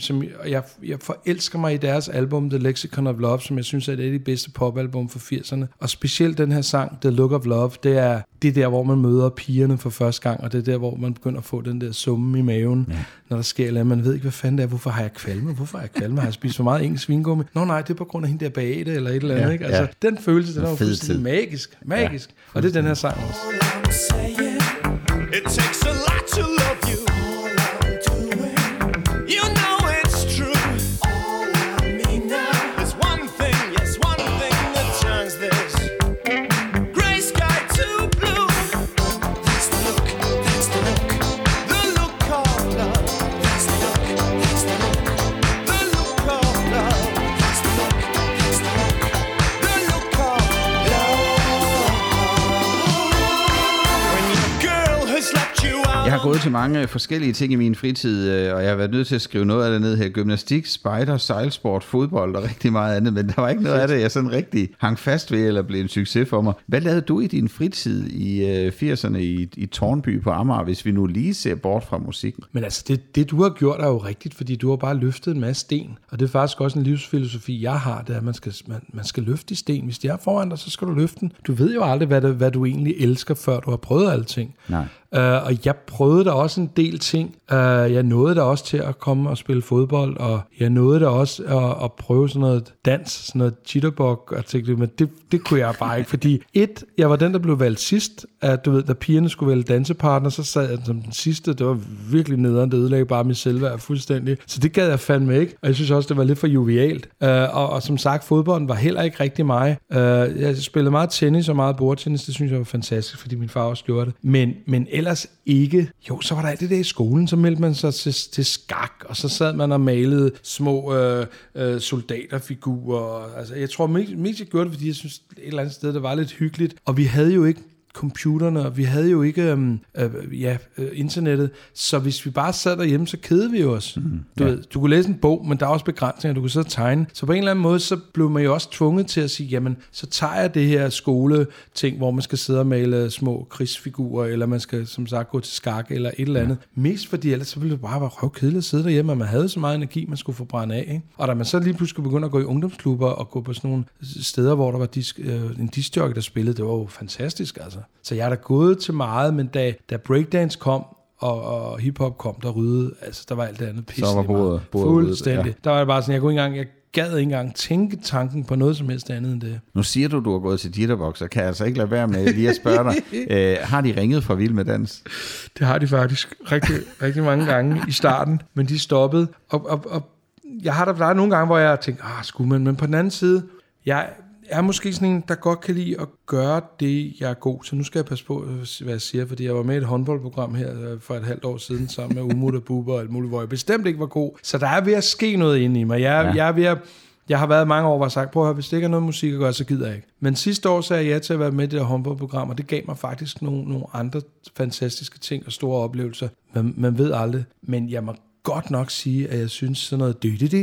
jeg forelsker mig i deres album The Lexicon of Love, som jeg synes er et af de bedste popalbum for 80'erne. Og specielt den her sang The Look of Love, det er der, hvor man møder pigerne for første gang, og det er der, hvor man begynder at få den der summe i maven, ja, når der sker eller man ved ikke, hvad fanden det er, hvorfor har jeg kvalme, har jeg spist for meget engelsk vingummi? Nå nej, det er på grund af hende der Beate eller et eller andet, ja, ikke? Altså, ja, den følelse, den er jo fuldstændig magisk, ja, og det er den her sang også. It takes a lot to love you. All I'm doing, you know it's true. All I mean now is one thing, yes, one thing that turns this gray sky to blue. That's the look of love. That's the look of love. That's the look of love. When your girl. Jeg har gået til mange forskellige ting i min fritid, og jeg har været nødt til at skrive noget af det ned her. Gymnastik, spejder, sejlsport, fodbold og rigtig meget andet, men der var ikke noget af det, jeg sådan rigtig hang fast ved eller blev en succes for mig. Hvad lavede du i din fritid i 80'erne i Tårnby på Amager, hvis vi nu lige ser bort fra musikken? Men altså, det du har gjort er jo rigtigt, fordi du har bare løftet en masse sten, og det er faktisk også en livsfilosofi, jeg har, det er, at man skal løfte i sten. Hvis de er foran dig, så skal du løfte den. Du ved jo aldrig, hvad du egentlig elsker, før du har prøvet alting. Nej. Og jeg prøvede da også en del ting. Jeg nåede da også til at komme og spille fodbold, og jeg nåede da også at prøve sådan noget dans, sådan noget jitterbug, og tænkte, men det kunne jeg bare ikke, fordi jeg var den, der blev valgt sidst, at du ved, da pigerne skulle vælge dansepartner, så sad jeg som den sidste, det var virkelig nederen, det ødelagde bare mit selvværd fuldstændig, så det gad jeg fandme ikke, og jeg synes også, det var lidt for jovialt, og som sagt, fodbolden var heller ikke rigtig mig. Jeg spillede meget tennis og meget bordtennis, det synes jeg var fantastisk, fordi min far også gjorde det, men ellers ikke. Jo, så var der alt det der i skolen, så meldte man sig til skak, og så sad man og malede små soldaterfigurer. Altså, jeg tror mest jeg gjorde det, fordi jeg synes et eller andet sted, det var lidt hyggeligt, og vi havde jo ikke computerne, og vi havde jo ikke internettet, så hvis vi bare sad derhjemme, så kedede vi os. Mm-hmm. Du ved, du kunne læse en bog, men der er også begrænsninger, du kunne sidde og tegne. Så på en eller anden måde, så blev man jo også tvunget til at sige, jamen, så tager jeg det her skoleting, hvor man skal sidde og male små krigsfigurer, eller man skal, som sagt, gå til skak, eller et eller andet. Mest fordi ellers, så ville det bare være røvkedeligt at sidde derhjemme, og man havde så meget energi, man skulle forbrænde af, ikke? Og da man så lige pludselig begyndte at gå i ungdomsklubber, og gå på sådan nogle steder, hvor der var en discjockey, der spillede, det var jo fantastisk, altså. Så jeg er da gået til meget, men da breakdance kom, og hiphop kom, der rydede, altså der var alt det andet pisse. Så var bordet fuldstændig. Ja. Der var det bare sådan, jeg gad ikke engang tænke tanken på noget som helst andet end det. Nu siger du har gået til jitterbox, og kan jeg altså ikke lade være med lige at spørge dig, har de ringet fra Vild Med Dans? Det har de faktisk rigtig, rigtig mange gange i starten, men de stoppede. Og jeg har der nogle gange, hvor jeg har tænkt, skulle man, men på den anden side, jeg er måske sådan en, der godt kan lide at gøre det, jeg er god. Så nu skal jeg passe på, hvad jeg siger, fordi jeg var med i et håndboldprogram her for et halvt år siden, sammen med Umut og Bubber og alt muligt, hvor jeg bestemt ikke var god. Så der er ved at ske noget inde i mig. Jeg har været mange år, hvor jeg har sagt, prøv at høre, hvis det ikke er noget musik at gøre, så gider jeg ikke. Men sidste år sagde jeg ja til at være med i det her håndboldprogram, og det gav mig faktisk nogle andre fantastiske ting og store oplevelser. Man ved aldrig, men jeg må godt nok sige, at jeg synes sådan noget, det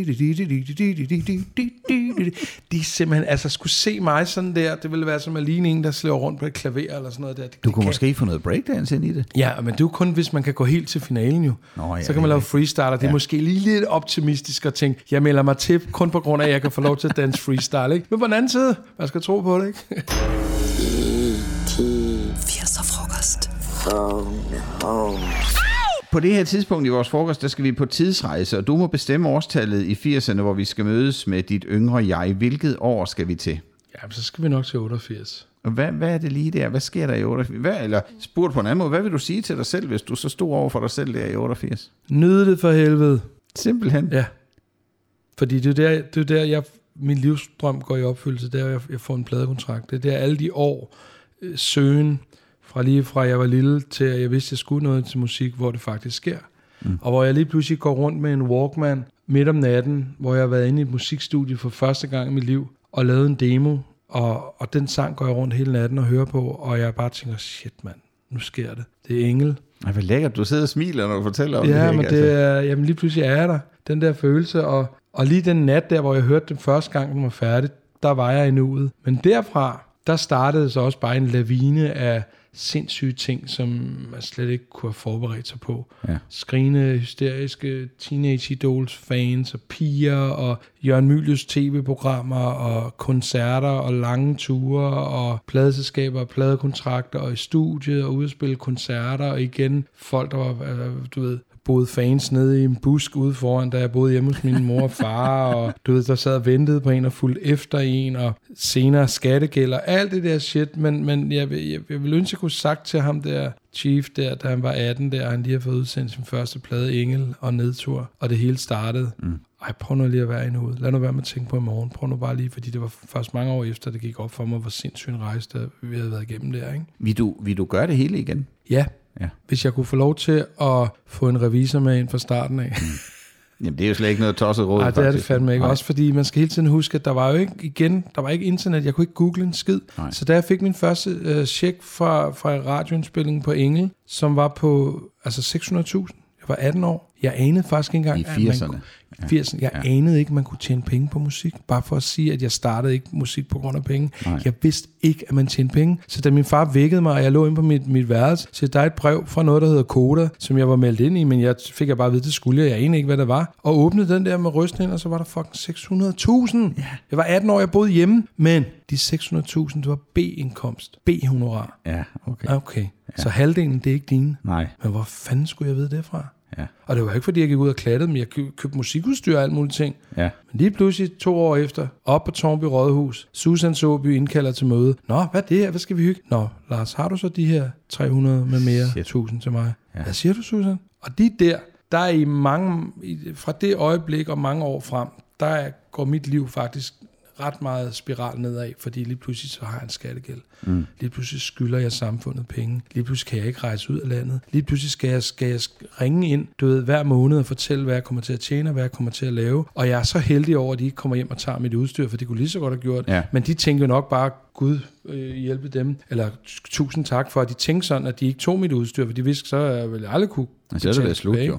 er simpelthen, altså skulle se mig sådan der, det ville være som at ligne en, der slæver rundt på et klaver eller sådan noget der. Du kunne måske få noget breakdance ind i det. Ja, men det er jo kun, hvis man kan gå helt til finalen jo. Nå, ja, så kan man lave freestyler. Det er måske lige lidt optimistisk at tænke, jeg melder mig til, kun på grund af, at jeg kan få lov til at danse freestyle, ikke? Men på den anden side, man skal tro på det, ikke? 80'er frokost. På det her tidspunkt i vores frokost, der skal vi på tidsrejse, og du må bestemme årstallet i 80'erne, hvor vi skal mødes med dit yngre jeg. Hvilket år skal vi til? Jamen, så skal vi nok til 88. Og hvad er det lige der? Hvad sker der i 88? Eller spurgt på en anden måde, hvad vil du sige til dig selv, hvis du så stod over for dig selv der i 88? Nyd det for helvede. Simpelthen? Ja. Fordi det er der min livsdrøm går i opfyldelse, det er, jeg får en pladekontrakt. Det er der alle de år, søgen, fra jeg var lille til, at jeg vidste, at jeg skulle noget til musik, hvor det faktisk sker. Mm. Og hvor jeg lige pludselig går rundt med en Walkman midt om natten, hvor jeg har været inde i et musikstudie for første gang i mit liv, og lavet en demo, Og den sang går jeg rundt hele natten og hører på, og jeg bare tænker, shit mand, nu sker det. Det er Engel. Ej, hvad lækkert, du sidder og smiler, når du fortæller om det. Men det er, jamen lige pludselig er jeg der. Den der følelse, og lige den nat der, hvor jeg hørte den første gang, den var færdig, der var jeg endnu ude. Men derfra, der startede så også bare en lavine af sindssyge ting, som man slet ikke kunne have forberedt sig på. Ja. Skrigende, hysteriske Teenage Idols fans og piger og Jørgen Mylius tv-programmer og koncerter og lange ture og pladeselskaber og pladekontrakter og i studiet og udspille koncerter og igen folk, der var, du ved, boede fans nede i en busk ude foran, da jeg boede hjemme hos min mor og far, og du ved, der sad og ventede på en og fulgte efter en, og senere skattegælder, alt det der shit, men jeg ville ønske, jeg kunne sagt til ham der, Chief der, da han var 18 der, han lige har fået udsendt sin første plade, Engel og Nedtur, og det hele startede. Ej, prøv nu lige at være endnu ud. Lad nu være med at tænke på i morgen. Prøv nu bare lige, fordi det var først mange år efter, det gik op for mig, hvor sindssygt en rejse, der vi havde været igennem der, ikke? Vil du gøre det hele igen? Ja. Hvis jeg kunne få lov til at få en revisor med ind fra starten af. Jamen det er jo slet ikke noget tosset råd. Nej, det er det fandme ikke. Også fordi man skal hele tiden huske, at der var jo ikke, igen, der var ikke internet. Jeg kunne ikke google en skid. Nej. Så da jeg fik min første check fra radioindspillingen på Engel, som var på altså 600.000. Jeg var 18 år. Jeg anede faktisk ikke engang, i 80'erne. Anede ikke, at man kunne tjene penge på musik. Bare for at sige, at jeg startede ikke musik på grund af penge. Nej. Jeg vidste ikke, at man tjente penge. Så da min far vækkede mig, og jeg lå inde på mit værelse, så der er et brev fra noget, der hedder Koda, som jeg var meldt ind i, men jeg fik bare at vide, det skulle jeg. Jeg anede ikke, hvad det var. Og åbnede den der med rysten, og så var der fucking 600.000. Ja. Jeg var 18 år, jeg boede hjemme, men de 600.000, det var B-indkomst. B-honorar. Ja, okay. Ja. Så halvdelen, det er ikke dine. Nej. Men hvor fanden skulle jeg vide det fra? Ja. Og det var ikke fordi jeg gik ud og klattede, men jeg købte musikudstyr og alt muligt ting. Ja. Men lige pludselig 2 år efter, op på Tornby Rådhus, Susan Soby indkalder til møde. Nå, hvad er det her? Hvad skal vi hygge? Nå, Lars, har du så de her 300 med mere 1000 til mig? Ja. Hvad siger du, Susan? Og de der er fra det øjeblik og mange år frem, der går mit liv faktisk ret meget spiral nedad, fordi lige pludselig så har jeg en skattegæld. Lige pludselig skylder jeg samfundet penge. Lige pludselig kan jeg ikke rejse ud af landet. Lige pludselig skal jeg ringe ind, du ved, hver måned og fortælle, hvad jeg kommer til at tjene, og hvad jeg kommer til at lave. Og jeg er så heldig over, at de ikke kommer hjem og tager mit udstyr, for det kunne lige så godt have gjort. Ja. Men de tænker nok bare, Gud hjælpe dem, eller tusind tak for, at de tænkte sådan, at de ikke tog mit udstyr, for de vidste, så jeg ville aldrig kunne betale det slut, tilbage.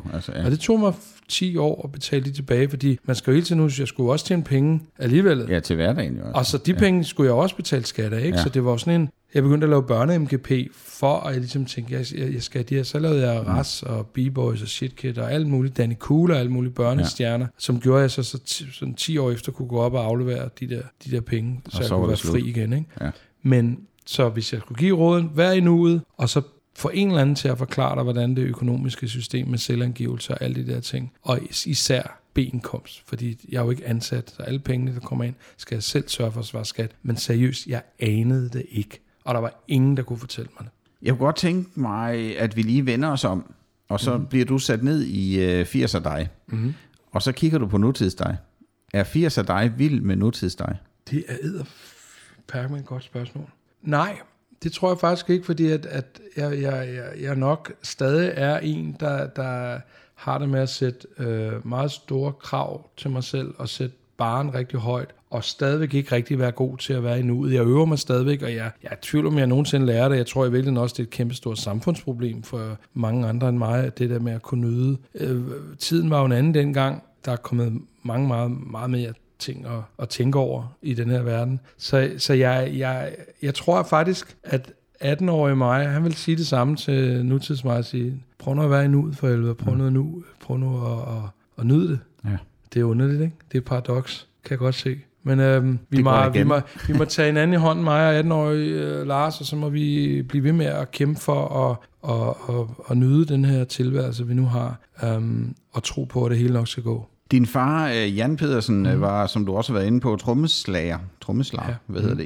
Og det tog mig 10 år at betale de tilbage, fordi man skal jo hele tiden huske, jeg skulle også tjene penge alligevel. Ja, til hverdagen jo. Og så de penge skulle jeg også betale skat af, ikke? Ja. Så det var sådan en, jeg begyndte at lave børne-MGP for, og jeg ligesom tænkte, jeg skal det her. Så lavede jeg RAS og B-boys og shitkid og alt muligt, Danny Cool og alt muligt børnestjerner, som gjorde jeg sådan 10 år efter kunne gå op og aflevere de der penge, så jeg kunne være fri igen, ikke? Ja. Men så hvis jeg skulle give råden, vær i nuet, og så få en eller anden til at forklare dig, hvordan det økonomiske system med selvangivelse og alle de der ting, og især B-indkomst, fordi jeg er jo ikke ansat, så alle pengene, der kommer ind, skal jeg selv sørge for at svare skat. Men seriøst, jeg anede det ikke. Og der var ingen, der kunne fortælle mig det. Jeg kunne godt tænke mig, at vi lige vender os om, og så bliver du sat ned i 80'er dig, og så kigger du på nutids dig. Er 80'er dig vild med nutids dig? Det er edderperkme et godt spørgsmål. Nej, det tror jeg faktisk ikke, fordi at jeg nok stadig er en, der har det med at sætte meget store krav til mig selv, og sætte baren rigtig højt, og stadigvæk ikke rigtig være god til at være i nuet. Jeg øver mig stadigvæk, og jeg er i tvivl om, jeg nogensinde lærer det. Jeg tror i virkeligheden også, det er et kæmpestort samfundsproblem for mange andre end mig, at det der med at kunne nyde. Tiden var jo en anden dengang. Der er kommet mange, meget, meget mere ting at tænke over i den her verden. Så jeg tror faktisk, at 18-årige mig, han vil sige det samme til nutids mig, at sige, prøv nu at være i nuet for helvede, prøv nu at nyde det. Ja. Det er underligt, ikke? Det er et paradoks, kan jeg godt se. Men vi må tage hinanden i hånden, mig og 18-årige Lars, og så må vi blive ved med at kæmpe for at nyde den her tilværelse, vi nu har, og tro på, at det hele nok skal gå. Din far, Jan Pedersen, var, som du også har været inde på, trommeslager, ja. Hvad hedder det,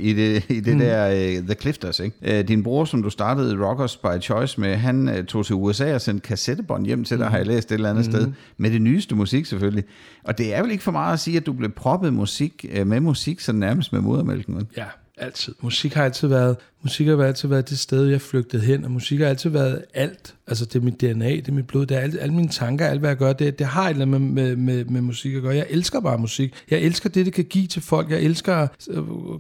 i det der The Clifters, ikke? Din bror, som du startede Rockers by Choice med, han tog til USA og sendte kassettebånd hjem til dig, har jeg læst et eller andet sted, med det nyeste musik selvfølgelig. Og det er vel ikke for meget at sige, at du blev proppet musik med musik, så nærmest med modermælken, vel? Ja. Altid. Musik har altid været det sted, jeg flygtede hen, og musik har altid været alt. Altså, det er mit DNA, det er mit blod, det er alt, alle mine tanker, alt hvad jeg gør, det har et eller andet med musik at gøre. Jeg elsker bare musik. Jeg elsker det kan give til folk. Jeg elsker at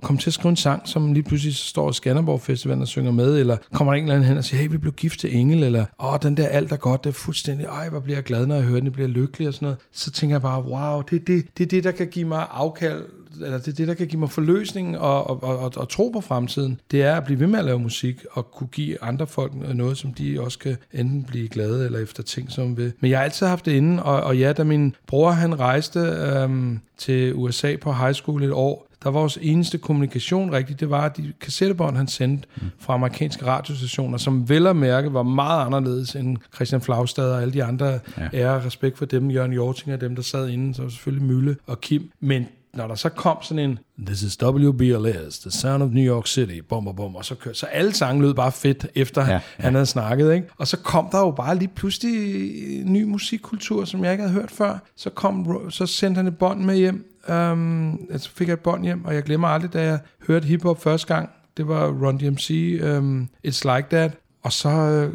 komme til at skrive en sang, som lige pludselig står i Skanderborg Festivalen og synger med, eller kommer en eller anden hen og siger, hey, vi blev gift til Engel, eller den der alt er godt, det er fuldstændig, hvor bliver jeg glad, når jeg hører den, det bliver lykkelig og sådan noget. Så tænker jeg bare, wow, det er det, der kan give mig afkald, eller det er det, der kan give mig forløsning og tro på fremtiden. Det er at blive ved med at lave musik og kunne give andre folk noget, som de også kan enten blive glade eller efter ting, som ved. Men jeg har altid haft det inde, og da min bror han rejste til USA på high school et år, der var vores eneste kommunikation rigtigt, det var de kassettebånd, han sendte fra amerikanske radiostationer, som vel at mærke var meget anderledes end Christian Flagstad og alle de andre ære og respekt for dem, Jørgen Jorting og dem, der sad inde, så selvfølgelig Mylle og Kim, men når der så kom sådan en, this is WBLS, the sound of New York City, bum, bum, og så kørte, så alle sange lød bare fedt, efter han havde snakket, ikke? Og så kom der jo bare lige pludselig ny musikkultur, som jeg ikke havde hørt før, så sendte han et bånd med hjem, så fik jeg et bånd hjem, og jeg glemmer aldrig, da jeg hørte hiphop første gang, det var Run DMC, It's Like That, og så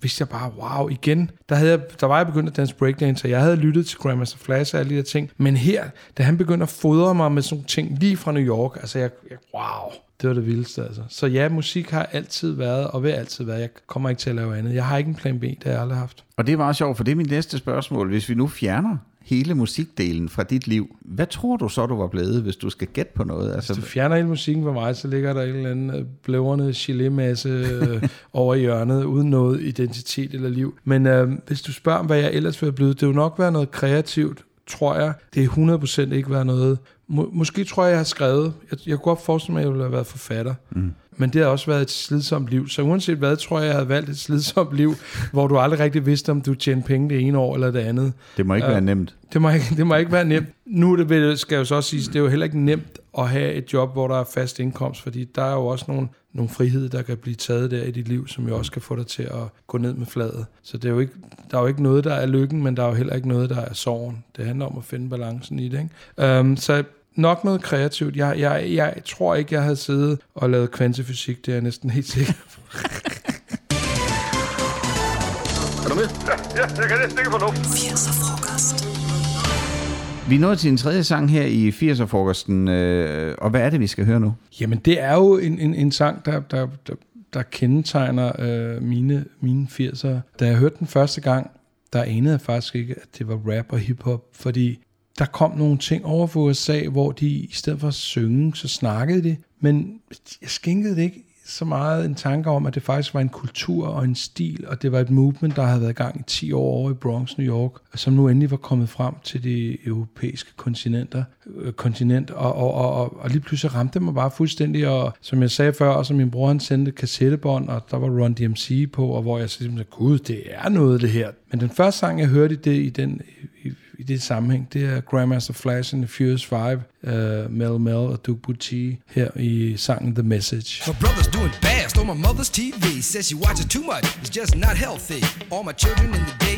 vidste jeg bare, wow, igen. Der var jeg begyndt at danse breakdance, så jeg havde lyttet til Grandmaster Flash og alle de der ting. Men her, da han begyndte at fodre mig med sådan nogle ting lige fra New York, altså jeg wow, det var det vildeste altså. Så ja, musik har altid været, og vil altid være. Jeg kommer ikke til at lave andet. Jeg har ikke en plan B, det har jeg aldrig haft. Og det er meget sjovt, for det er mit næste spørgsmål. Hvis vi nu fjerner hele musikdelen fra dit liv, hvad tror du så, du var blevet, hvis du skal gætte på noget? Altså, hvis du fjerner hele musikken fra mig, så ligger der en eller anden blævrende gelé-masse over i hjørnet, uden noget identitet eller liv. Men hvis du spørger om, hvad jeg ellers ville blive, det ville nok være noget kreativt, tror jeg. Det er 100% ikke være noget. Måske tror jeg har skrevet. Jeg kunne godt forestille mig, at jeg ville have været forfatter. Mm. Men det har også været et slidsomt liv. Så uanset hvad, tror jeg, havde valgt et slidsomt liv, hvor du aldrig rigtig vidste, om du tjente penge det ene år eller det andet. Det må ikke være nemt. Det må ikke være nemt. Nu skal jeg jo så også sige, det er jo heller ikke nemt at have et job, hvor der er fast indkomst, fordi der er jo også nogle frihed, der kan blive taget der i dit liv, som jo også kan få dig til at gå ned med fladet. Så det er jo ikke, der er jo ikke noget, der er lykken, men der er jo heller ikke noget, der er sorgen. Det handler om at finde balancen i det, ikke? Så nok noget kreativt. Jeg tror ikke, jeg havde siddet og lavet kvantefysik. Det er jeg næsten helt sikker på. Er du med? Ja, jeg kan næsten ikke få nu. 80'er frokost. Vi er nået til en tredje sang her i 80'er-frokosten. Og hvad er det, vi skal høre nu? Jamen, det er jo en sang, der kendetegner mine 80'er. Da jeg hørte den første gang, der anede jeg faktisk ikke, at det var rap og hiphop, fordi der kom nogle ting over for USA, hvor de i stedet for at synge, så snakkede de. Men jeg skænkede det ikke så meget en tanke om, at det faktisk var en kultur og en stil, og det var et movement, der havde været i gang i 10 år over i Bronx, New York, som nu endelig var kommet frem til de europæiske kontinent, og lige pludselig ramte mig bare fuldstændig, og som jeg sagde før, og som min bror han sendte kassettebånd, og der var Run DMC på, og hvor jeg simpelthen sagde, gud, det er noget det her. Men den første sang, jeg hørte det i det sammenhæng, det er Grandmaster Flash and the Furious Five, Mel og Duke Bouty her i sangen The Message. My brother's doing fast on my mother's TV. Says she watches too much, it's just not healthy. All my children in the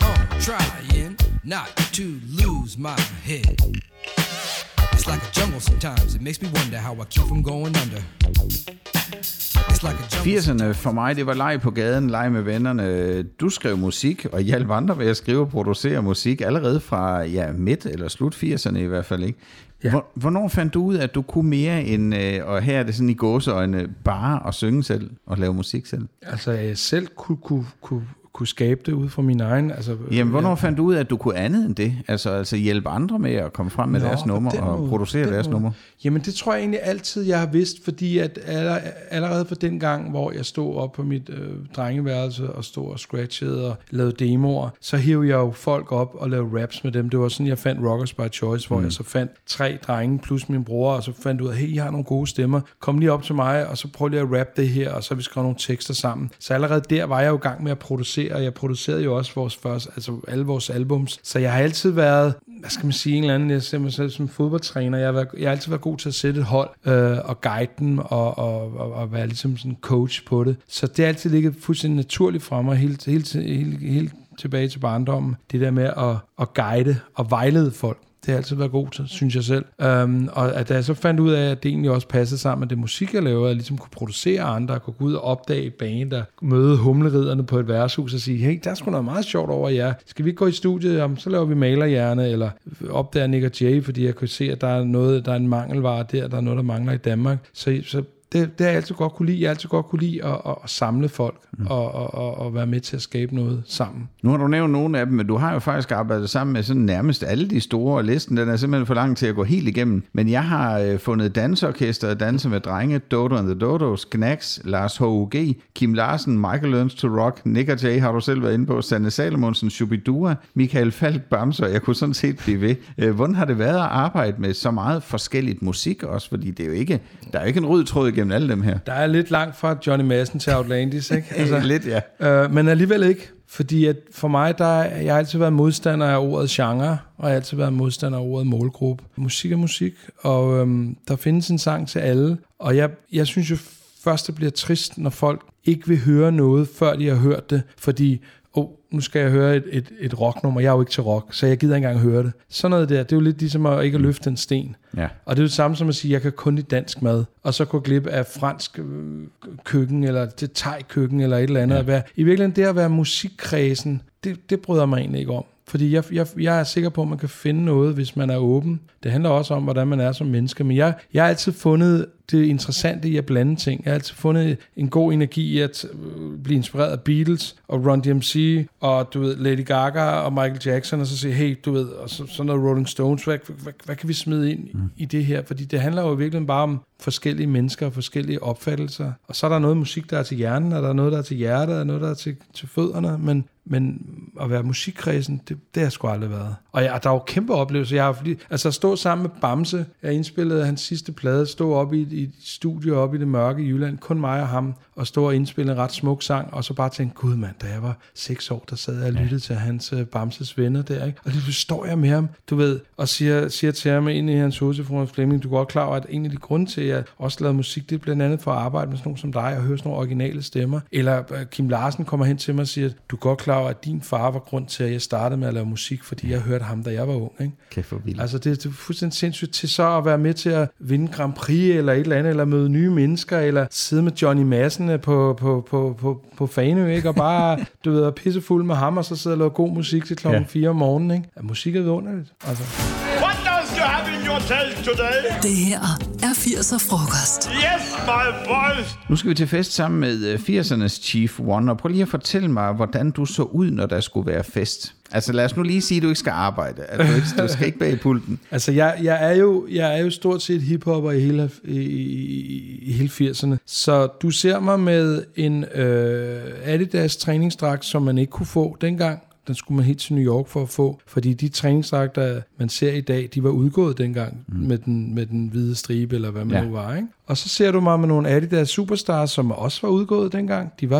I'm trying not to lose my head. It's like a jungle sometimes, it makes me wonder how I keep from going under. 80'erne for mig, det var leg på gaden, leg med vennerne. Du skrev musik, og hjalp andre ved at skrive og producere musik, allerede fra midt eller slut 80'erne i hvert fald, ikke? Ja. Hvornår fandt du ud, at du kunne mere end, og her er det sådan i gåseøjne, bare at synge selv og lave musik selv? Altså, jeg selv kunne kunne skabe det ud fra min egen... Altså, jamen, hvornår fandt du ud af, at du kunne andet end det? Altså hjælpe andre med at komme frem med deres nummer og producere deres numre? Jamen, det tror jeg egentlig altid, jeg har vidst, fordi at allerede fra den gang, hvor jeg stod op på mit drengeværelse og stod og scratchede og lavede demoer, så hævde jeg jo folk op og lavede raps med dem. Det var sådan, jeg fandt Rockers by Choice, hvor jeg så fandt 3 drenge plus min bror, og så fandt ud af, hey, I har nogle gode stemmer. Kom lige op til mig, og så prøv lige at rappe det her, og så vi skrev nogle tekster sammen. Så allerede der var jeg jo i gang med at producere, og jeg producerede jo også vores første, altså alle vores albums. Så jeg har altid været, hvad skal man sige, en eller anden, jeg ser mig selv som fodboldtræner. Jeg har altid været god til at sætte et hold og guide dem og være ligesom sådan en coach på det. Så det har altid ligget fuldstændig naturligt fra mig hele tilbage til barndommen. Det der med at guide og vejlede folk. Det har altid været god til, synes jeg selv. Og at da jeg så fandt ud af, at det egentlig også passede sammen med det musik, jeg lavede, at ligesom kunne producere andre, og kunne gå ud og opdage et band, der møde humleriderne på et værtshus og sige, hey, der er sgu noget meget sjovt over jer. Skal vi ikke gå i studiet? Jamen, så laver vi malerhjerne, eller opdager Nick og Jay, fordi jeg kan se, at der er noget, der er en mangelvare der, der er noget, der mangler i Danmark. Så det har jeg altid godt kunne lide. Jeg har altid godt kunne lide at samle folk og være med til at skabe noget sammen. Nu har du nævnt nogle af dem, men du har jo faktisk arbejdet sammen med sådan nærmest alle de store, og listen den er simpelthen for lang til at gå helt igennem. Men jeg har fundet danseorkestret, Danse med Drenge, Dodo and the Dodos, Knacks, Lars H.U.G., Kim Larsen, Michael Learns to Rock, Nick og Jay har du selv været inde på, Sanne Salomonsen, Shubidua, Michael Falk, Bamse, og jeg kunne sådan set blive ved. Hvordan har det været at arbejde med så meget forskelligt musik også? Fordi det er jo ikke, der er jo ikke en rød tråd igennem alle dem her. Der er lidt langt fra Johnny Madsen til Outlandis, ikke? Altså, lidt, ja. Men alligevel ikke, fordi at for mig, jeg har altid været modstander af ordet genre, og jeg har altid været modstander af ordet målgruppe. Musik er musik, og der findes en sang til alle, og jeg synes jo først, det bliver trist, når folk ikke vil høre noget, før de har hørt det, fordi nu skal jeg høre et rocknummer. Jeg er jo ikke til rock, så jeg gider ikke engang høre det. Sådan noget der, det er jo lidt ligesom at ikke at løfte en sten. Ja. Og det er jo det samme som at sige, at jeg kan kun lide dansk mad, og så gå glip af fransk køkken, eller det thai-køkken, eller et eller andet. Ja. I virkeligheden det at være musikkredsen, det bryder mig egentlig ikke om. Fordi jeg er sikker på, at man kan finde noget, hvis man er åben. Det handler også om, hvordan man er som menneske. Men jeg har altid fundet det interessante i at blande ting. Jeg har altid fundet en god energi i at blive inspireret af Beatles og Run DMC og du ved, Lady Gaga og Michael Jackson, og så sige, hey, du ved, og sådan noget Rolling Stones, hvad kan vi smide ind i det her? Fordi det handler jo virkelig bare om forskellige mennesker og forskellige opfattelser. Og så er der noget musik, der er til hjernen, og der er noget, der er til hjertet, og noget, der er til fødderne, men at være musikkredsen, det har sgu aldrig været. Og der er jo kæmpe oplevelser. Jeg har at stå sammen med Bamse, jeg indspillede hans sidste plade, stå op i et studie oppe i det mørke i Jylland, kun mig og ham, og stå og indspille en ret smuk sang, og så bare tænke, gud mand, da jeg var 6 år, der sad jeg og lyttede til hans Bamses venner der, ikke? Og det står jeg med ham, du ved, og siger til ham ind i hans hovedtelefoner, Flemming, du er godt klar over, at en af de grunde til, at jeg også lavede musik, det er blandt andet for at arbejde med sådan nogen som dig, og høre sådan nogle originale stemmer. Eller Kim Larsen kommer hen til mig og siger, du er godt klar over, at din far var grund til, at jeg startede med at lave musik, fordi jeg hørte ham, da jeg var ung, ikke? Altså det er fuldstændig sindssygt til så at være med til at vinde Grand Prix, eller et eller andet, eller møde nye mennesker, eller sidde med Johnny Madsen på Fanø, ikke? Og bare, du ved, pissefuld med ham, og så sidder og laver god musik til klokken 4 om morgenen, ikke? Ja, musik er vidunderligt, altså. What does you have in your tail today? Det her er 80'er frokost. Yes, my boys! Nu skal vi til fest sammen med 80'ernes Chief One, og prøv lige at fortælle mig, hvordan du så ud, når der skulle være fest. Altså lad os nu lige sige, at du ikke skal arbejde. Altså, du skal ikke bag pulten. Altså jeg er jo stort set hiphopper i hele 80'erne. Så du ser mig med en Adidas træningsdragt, som man ikke kunne få dengang. Den skulle man helt til New York for at få, fordi de træningsdragter, man ser i dag, de var udgået dengang med den hvide stribe, eller hvad man nu var, ikke? Og så ser du mig med nogle Adidas Superstars, som også var udgået dengang. De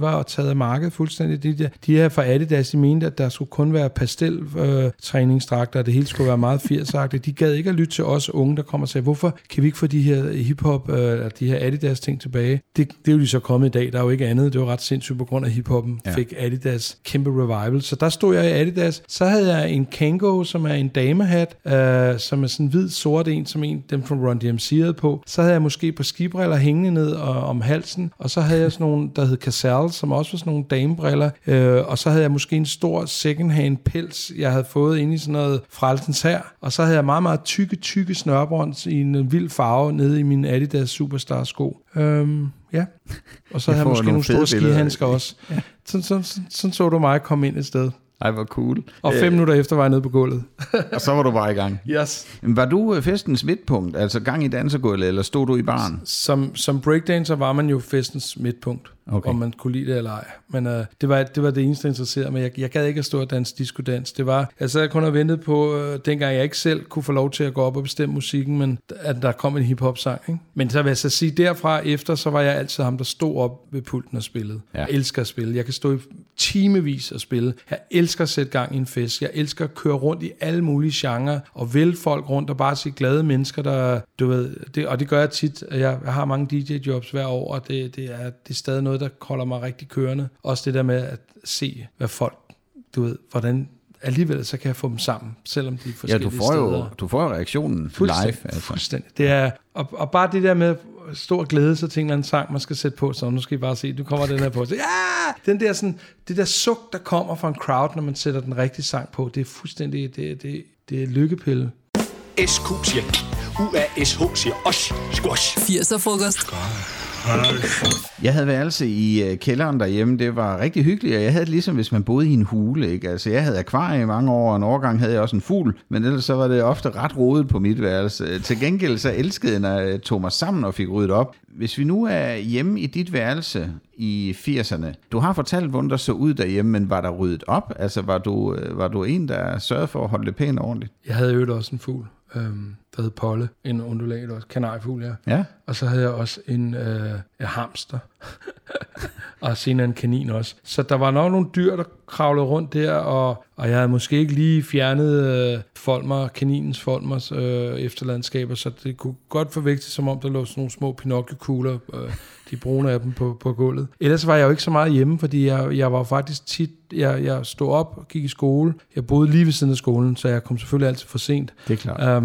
var taget af markedet fuldstændig. De her fra Adidas, de mente, at der skulle kun være pastel-træningsdragter, og det hele skulle være meget 80'er-agtigt. De gad ikke at lytte til os unge, der kommer og sagde, hvorfor kan vi ikke få de her hiphop, eller de her Adidas-ting tilbage? Det er jo lige så kommet i dag. Der er jo ikke andet. Det var ret sindssygt på grund af hiphoppen. Ja. Fik Adidas kæmpe revival. Så der stod jeg i Adidas. Så havde jeg en Kango, som er en damehat, som er sådan hvid-sort en, som dem fra Run DMC havde på. Så havde jeg måske på skibriller hængende ned og om halsen, og så havde jeg sådan nogle, der hed Casal, som også var sådan nogle damebriller, og så havde jeg måske en stor secondhand pels, jeg havde fået inde i sådan noget Frelsens Hær, og så havde jeg meget, meget tykke snørbånd i en vild farve nede i mine Adidas Superstar sko. Ja, og så havde jeg måske nogle store skihandsker også. Ja. Sådan så du mig komme ind et sted. Ej, hvor cool. Og 5 minutter efter var jeg nede på gulvet. Og så var du bare i gang. Yes. Var du festens midtpunkt, altså gang i dansergulvet, eller stod du i baren? Som breakdancer var man jo festens midtpunkt, okay, om man kunne lide det eller ej. Men det var det eneste, der interesserede mig. Jeg gad ikke at stå og danse diskodans. Det var, jeg sad kun og ventede på, dengang jeg ikke selv kunne få lov til at gå op og bestemme musikken, men at der kom en hiphop-sang. Ikke? Men så vil jeg så sige, derfra efter, så var jeg altid ham, der stod op ved pulten og spillede. Ja. Jeg elsker at spille. Jeg kan stå i timevis og spille. Jeg elsker at sætte gang i en fest. Jeg elsker at køre rundt i alle mulige genrer og vælge folk rundt og bare se glade mennesker, der, du ved, det, og det gør jeg tit. Jeg har mange DJ-jobs hver år, og det er stadig noget, der holder mig rigtig kørende. Også det der med at se, hvad folk, du ved, hvordan alligevel så kan jeg få dem sammen, selvom de er forskellige steder. Ja, du får jo reaktionen fuldstændig, live. Altså. Fuldstændig. Det er, og bare det der med stor glæde, så til en eller anden sang, man skal sætte på, så nu skal I bare se, nu kommer den her på. Så, ja! Den der sådan, det der suk, der kommer fra en crowd, når man sætter den rigtige sang på, det er fuldstændig, det er lykkepille. SQ siger K, UASH siger os, squash. 80'er frokost. Jeg havde værelse i kælderen derhjemme, det var rigtig hyggeligt, og jeg havde det ligesom, hvis man boede i en hule, ikke? Altså, jeg havde akvarie i mange år, og en årgang havde jeg også en fugl, men ellers så var det ofte ret rodet på mit værelse. Til gengæld så elskede jeg, når jeg tog mig sammen og fik ryddet op. Hvis vi nu er hjemme i dit værelse i 80'erne, du har fortalt, hvordan der så ud derhjemme, men var der ryddet op? Altså, var du en, der sørgede for at holde det pænt ordentligt? Jeg havde jo også en fugl, der hed Polle, en undulat også, kanariefugl, ja. Ja. Og så havde jeg også en hamster, og senere en kanin også. Så der var nok nogle dyr, der kravlede rundt der, og jeg havde måske ikke lige fjernet kaninens folmer efterlandskaber, så det kunne godt forveksles, som om der lå sådan nogle små Pinocchio-kugler, de brune af dem på gulvet. Ellers var jeg jo ikke så meget hjemme, fordi jeg var faktisk tit, jeg stod op og gik i skole. Jeg boede lige ved siden af skolen, så jeg kom selvfølgelig altid for sent. Det er klart.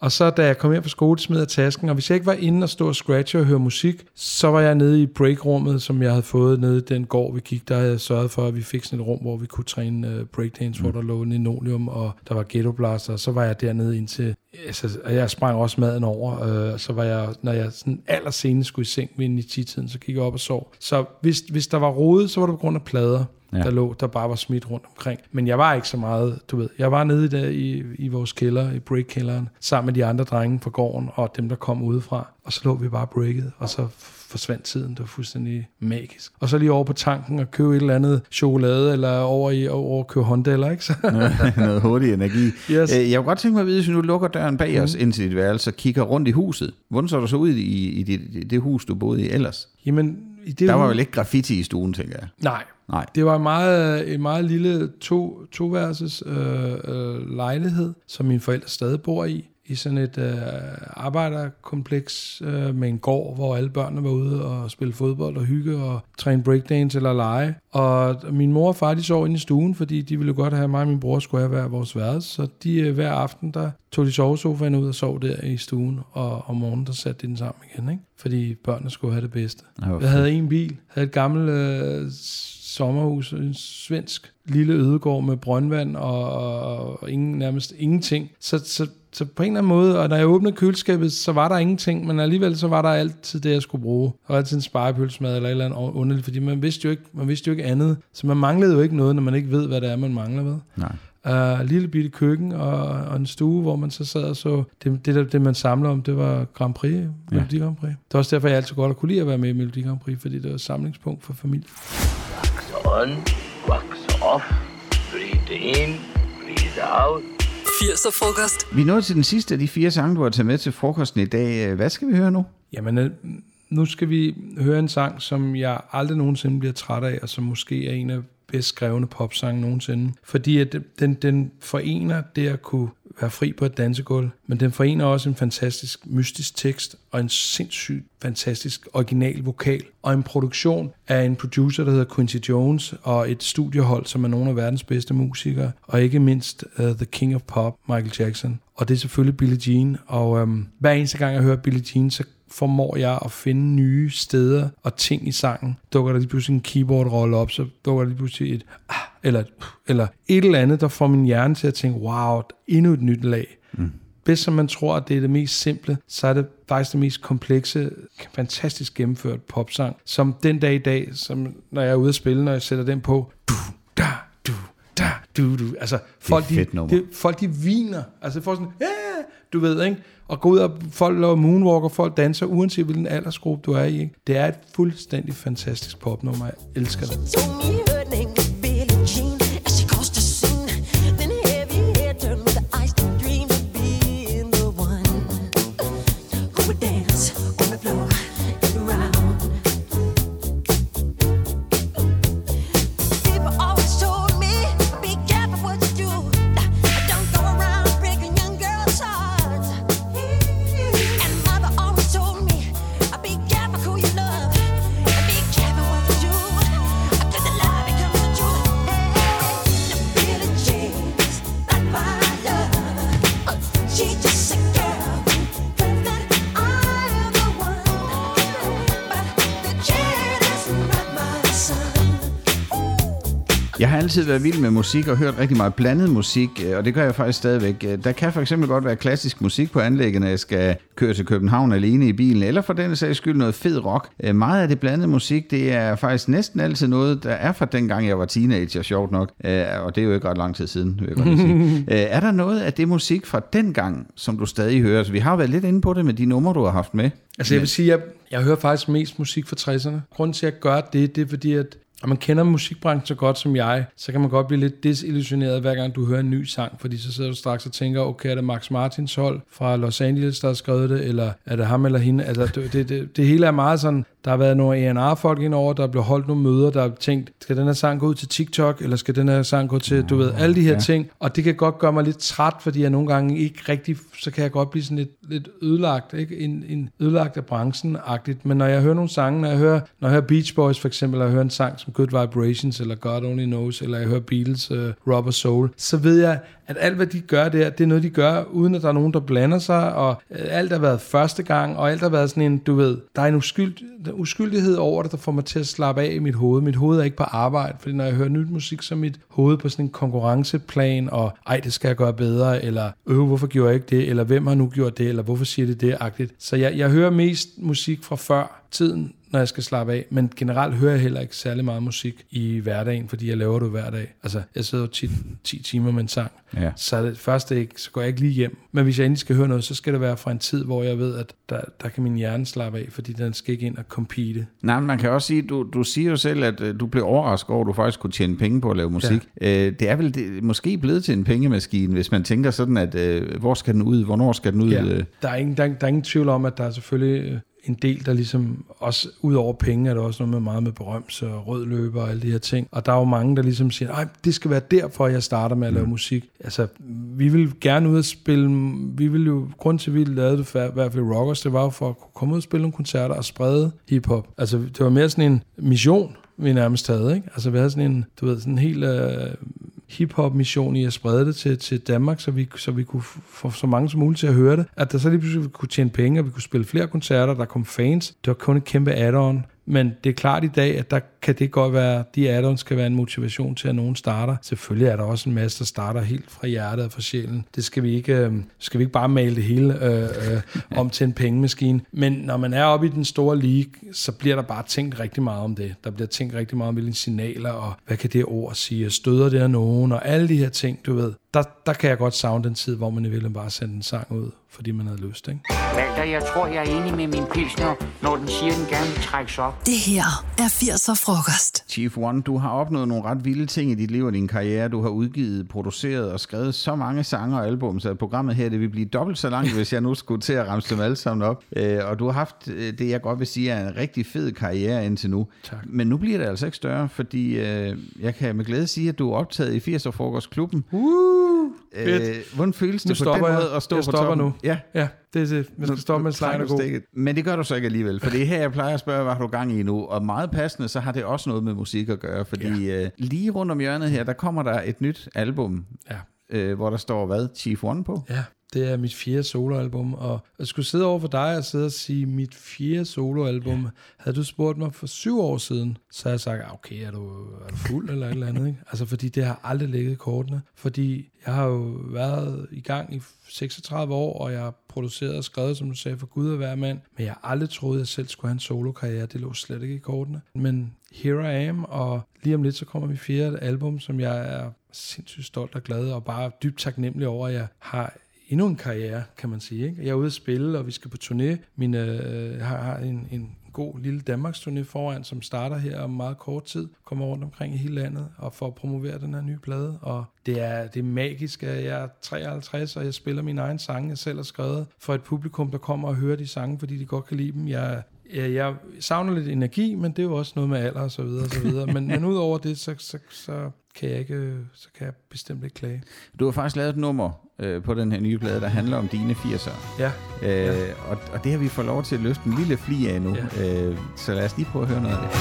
Og så da jeg kom hjem fra skole, smed jeg tasken, og hvis jeg ikke var inde og stod og scratche og høre musik, så var jeg nede i breakrummet, som jeg havde fået nede i den gård, vi gik. Der havde jeg sørget for, at vi fik sådan et rum, hvor vi kunne træne breakdance, hvor der lå linoleum, og der var ghettoblaster, og så var jeg dernede indtil, altså, jeg sprang også maden over, så var jeg, når jeg sådan allersenest skulle i seng inden i 10-tiden, så gik jeg op og sov. Så hvis der var rodet, så var det på grund af plader. Ja. Der bare var smidt rundt omkring. Men jeg var ikke så meget, du ved. Jeg var nede der i vores kælder, i breakkælderen, sammen med de andre drenge fra gården og dem, der kom udefra. Og så lå vi bare breaket, og så forsvandt tiden. Det var fuldstændig magisk. Og så lige over på tanken og købe et eller andet chokolade, eller over købe hånddeller, ikke? Noget hurtig energi. Yes. Jeg kunne godt tænke mig at vide, hvis vi nu lukker døren bag os ind til dit værelse og kigger rundt i huset. Hvordan så du så ud i det hus, du boede i ellers? Jamen, der var vel ikke graffiti i stuen, tænker jeg. Nej. Det var en meget lille toværelses lejlighed, som mine forældre stadig bor i sådan et arbejderkompleks med en gård, hvor alle børnene var ude og spille fodbold og hygge og træne breakdance eller lege. Og min mor og far, de sov inde i stuen, fordi de ville godt have mig og min bror skulle have hver vores værelse. Så de hver aften, der tog de sovesofaen ud og sov der i stuen, og om morgenen, der satte de den sammen igen, ikke? Fordi børnene skulle have det bedste. Jeg havde en bil, havde et gammelt sommerhus, en svensk lille ødegård med brøndvand og nærmest ingenting. Så på en eller anden måde, og når jeg åbnede køleskabet, så var der ingenting, men alligevel så var der altid det, jeg skulle bruge. Der var altid en sparepølsemad eller et eller andet underligt, fordi man vidste jo ikke andet. Så man manglede jo ikke noget, når man ikke ved, hvad det er, man mangler ved. Nej. Lille bitte køkken og en stue, hvor man så sad og så det man samler om, det var Grand Prix, Melodi Grand Prix. Det var også derfor, jeg altid godt kunne lide at være med i Melodi Grand Prix, fordi det var et samlingspunkt for familien. Wax on, wax off, breathe in, breathe out. 80'er frokost. Vi nåede til den sidste af de 4 sange, du har taget med til frokosten i dag. Hvad skal vi høre nu? Jamen, nu skal vi høre en sang, som jeg aldrig nogensinde bliver træt af, og som måske er en af bedst skrevne popsange nogensinde. Fordi at den forener det at kunne være fri på et dansegulv, men den forener også en fantastisk mystisk tekst og en sindssygt fantastisk original vokal og en produktion af en producer, der hedder Quincy Jones, og et studiehold, som er nogle af verdens bedste musikere, og ikke mindst The King of Pop, Michael Jackson. Og det er selvfølgelig Billie Jean, og hver eneste gang jeg hører Billie Jean, så formår jeg at finde nye steder og ting i sangen. Dukker der lige pludselig en keyboard-rolle op, så dukker der lige pludselig et eller et eller andet, der får min hjerne til at tænke, wow, endnu et nyt lag. Mm. Hvis som man tror, at det er det mest simple, så er det faktisk det mest komplekse, fantastisk gennemført popsang, som den dag i dag, som når jeg er ude at spille, når jeg sætter den på, altså folk de viner, altså folk sådan, yeah! Du ved, ikke? Og gå ud og folk laver moonwalk, og folk danser, uanset hvilken aldersgruppe du er i, ikke? Det er et fuldstændig fantastisk popnummer, jeg elsker det. Jeg har altid været vild med musik og hørt rigtig meget blandet musik, og det gør jeg faktisk stadigvæk. Der kan for eksempel godt være klassisk musik på anlægget, når jeg skal køre til København alene i bilen, eller for den sags skyld noget fed rock. Meget af det blandede musik, det er faktisk næsten altid noget, der er fra dengang jeg var teenager, sjovt nok, og det er jo ikke ret lang tid siden, vil jeg godt sige. Er der noget af det musik fra dengang, som du stadig hører? Så vi har været lidt inde på det med de numre, du har haft med. Altså jeg vil sige, at jeg hører faktisk mest musik fra 60'erne. Grunden til, at jeg gør det, det er fordi, at og man kender musikbranchen så godt som jeg, så kan man godt blive lidt desillusioneret, hver gang du hører en ny sang, fordi så sidder du straks og tænker, okay, er det Max Martins hold fra Los Angeles, der har skrevet det, eller er det ham eller hende? Altså, det hele er meget sådan, der har været nogle A&R-folk indover, der er blevet holdt nogle møder, der har tænkt, skal den her sang gå ud til TikTok, eller skal den her sang gå til, du ved, alle de her ting, og det kan godt gøre mig lidt træt, fordi jeg nogle gange ikke rigtig, så kan jeg godt blive sådan lidt ødelagt, ikke? En ødelagt af branchen-agtigt, men når jeg hører nogle sange, når jeg hører Beach Boys for eksempel, eller hører en sang som Good Vibrations, eller God Only Knows, eller jeg hører Beatles, Rubber Soul, så ved jeg, at alt hvad de gør der, det er noget de gør, uden at der er nogen, der blander sig, og alt har været første gang, og alt har været sådan en, du ved, der er en uskyldighed over det, der får mig til at slappe af i mit hoved. Mit hoved er ikke på arbejde, fordi når jeg hører nyt musik, så er mit hoved på sådan en konkurrenceplan, og ej, det skal jeg gøre bedre, eller hvorfor gjorde jeg ikke det, eller hvem har nu gjort det, eller hvorfor siger det det-agtigt. Så jeg hører mest musik fra før tiden, når jeg skal slappe af, men generelt hører jeg heller ikke særlig meget musik i hverdagen, fordi jeg laver det hver dag. Altså, jeg sidder jo 10 timer med en sang, så det første ikke, så går jeg ikke lige hjem. Men hvis jeg endelig skal høre noget, så skal det være fra en tid, hvor jeg ved, at der kan min hjerne slappe af, fordi den skal ikke ind og compete. Nej, men man kan også sige, du siger jo selv, at du blev overrasket over, at du faktisk kunne tjene penge på at lave musik. Ja. Det er vel måske blevet til en pengemaskine, hvis man tænker sådan, at hvor skal den ud, hvornår skal den ud? Ja. Der er ingen tvivl om, at der er selvfølgelig en del, der ligesom også, ud over penge, er der også noget med meget med berømmelse og rødløber og alle de her ting. Og der er jo mange, der ligesom siger, nej, det skal være derfor, jeg starter med at lave musik. Altså, vi vil gerne ud og spille, vi vil jo, grund til, at vi lavede det i hvert fald Rockers, det var jo for at kunne komme ud og spille nogle koncerter og sprede hiphop. Altså, det var mere sådan en mission, vi nærmest havde, ikke? Altså, vi havde sådan en, du ved, sådan en helt hiphop-mission i at sprede det til Danmark, så vi kunne få så mange som muligt til at høre det, at der så lige pludselig kunne tjene penge, og vi kunne spille flere koncerter, der kom fans. Det var kun et kæmpe add-on. Men det er klart i dag, at der kan det godt være, de add-ons kan være en motivation til, at nogen starter. Selvfølgelig er der også en masse, der starter helt fra hjertet og fra sjælen. Det skal vi ikke bare male det hele om til en pengemaskine. Men når man er oppe i den store league, så bliver der bare tænkt rigtig meget om det. Der bliver tænkt rigtig meget om, hvilke signaler, og hvad kan det ord sige, støder det af nogen, og alle de her ting, du ved. Der kan jeg godt savne den tid, hvor man i virkeligheden bare sendte en sang ud, fordi man havde lyst, ikke? Walter, jeg tror, jeg er enig med min pilsner, når den siger, den gerne vil trækkes op. Det her er 80'er frokost. Chief One, du har opnået nogle ret vilde ting i dit liv og din karriere. Du har udgivet, produceret og skrevet så mange sange og album, så programmet her, det vil blive dobbelt så langt, hvis jeg nu skulle til at ramse dem alle sammen op. Og du har haft det, jeg godt vil sige, er en rigtig fed karriere indtil nu. Tak. Men nu bliver det altså ikke større, fordi jeg kan med glæde sige, at du er optaget i 80'er frokostklubben. Hvordan føles det på den måde at stå på toppen? Nu. Ja. Man skal stoppe med slangen og god. Men det gør du så ikke alligevel, for det er her, jeg plejer at spørge, hvad har du gang i nu? Og meget passende, så har det også noget med musik at gøre, fordi lige rundt om hjørnet her, der kommer der et nyt album, hvor der står hvad? Chief One på? Ja. Det er mit 4. soloalbum, og jeg skulle sidde over for dig og sidde og sige, mit 4. soloalbum, ja. Havde du spurgt mig for 7 år siden, så havde jeg sagt, okay, er du fuld eller et eller andet, ikke? Altså, fordi det har aldrig ligget i kortene, fordi jeg har jo været i gang i 36 år, og jeg har produceret og skrevet, som du sagde, for Gud og hver mand, men jeg har aldrig troet, at jeg selv skulle have en solokarriere, det lå slet ikke i kortene. Men here I am, og lige om lidt, så kommer mit 4. album, som jeg er sindssygt stolt og glad, og bare dybt taknemmelig over, at jeg har endnu en karriere, kan man sige. Ikke? Jeg er ude at spille, og vi skal på turné. Jeg har en god lille Danmarks turné foran, som starter her om meget kort tid. Kommer rundt omkring i hele landet, og for at promovere den her nye plade. Og det er magisk, at jeg er 53, og jeg spiller mine egne sange, jeg selv har skrevet, for et publikum, der kommer og hører de sange, fordi de godt kan lide dem. Jeg savner lidt energi, men det er jo også noget med alder og så videre og så videre. Men ud over det, så kan jeg bestemt ikke klage. Du har faktisk lavet et nummer på den her nye plade, der handler om dine 80'er. Ja. Ja. Og det har vi fået lov til at løfte en lille fli af nu. Ja. Så lad os lige prøve at høre noget af det.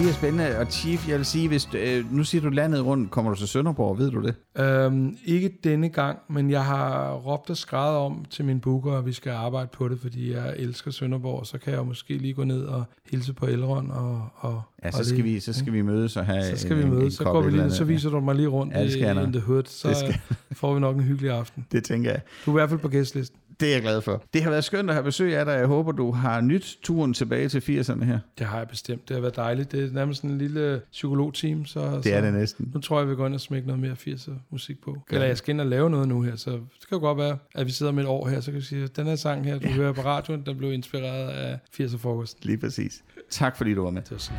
Det er spændende, og Chief, jeg vil sige, hvis nu siger du landet rundt, kommer du til Sønderborg, ved du det? Ikke denne gang, men jeg har råbt og skrevet om til min booker, at vi skal arbejde på det, fordi jeg elsker Sønderborg, så kan jeg måske lige gå ned og hilse på Elrond og ja, så skal vi mødes og have en så går vi lige, så viser du mig lige rundt i the hood, så får vi nok en hyggelig aften. Det tænker jeg. Du er i hvert fald på gæstlisten. Det er jeg glad for. Det har været skønt at have besøg af dig. Jeg håber, du har nyt turen tilbage til 80'erne her. Det har jeg bestemt. Det har været dejligt. Det er nærmest en lille psykologteam. Det er det næsten. Nu tror jeg, vi går ind og smækker noget mere 80'er musik på. Eller jeg skal ind og lave noget nu her. Så det kan jo godt være, at vi sidder med et år her, så kan vi sige, at den her sang her, du hører på radioen, der blev inspireret af 80'er-frokosten. Lige præcis. Tak fordi du var med. Det var sådan.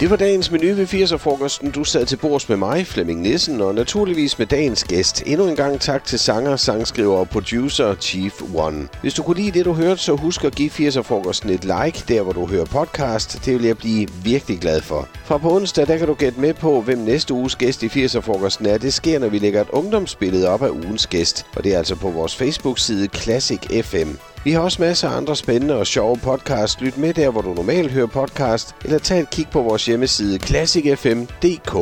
Det var dagens menu ved 80'er-frokosten. Du sad til bords med mig, Flemming Nissen, og naturligvis med dagens gæst. Endnu en gang tak til sanger, sangskriver og producer Chief One. Hvis du kunne lide det, du hørte, så husk at give 80'er-frokosten et like, der hvor du hører podcast. Det vil jeg blive virkelig glad for. Fra på onsdag, der kan du gætte med på, hvem næste uges gæst i 80'er-frokosten er. Det sker, når vi lægger et ungdomsbillede op af ugens gæst, og det er altså på vores Facebook-side Classic FM. Vi har også masser af andre spændende og sjove podcasts. Lyt med der, hvor du normalt hører podcast, eller tag et kig på vores hjemmeside classicfm.dk.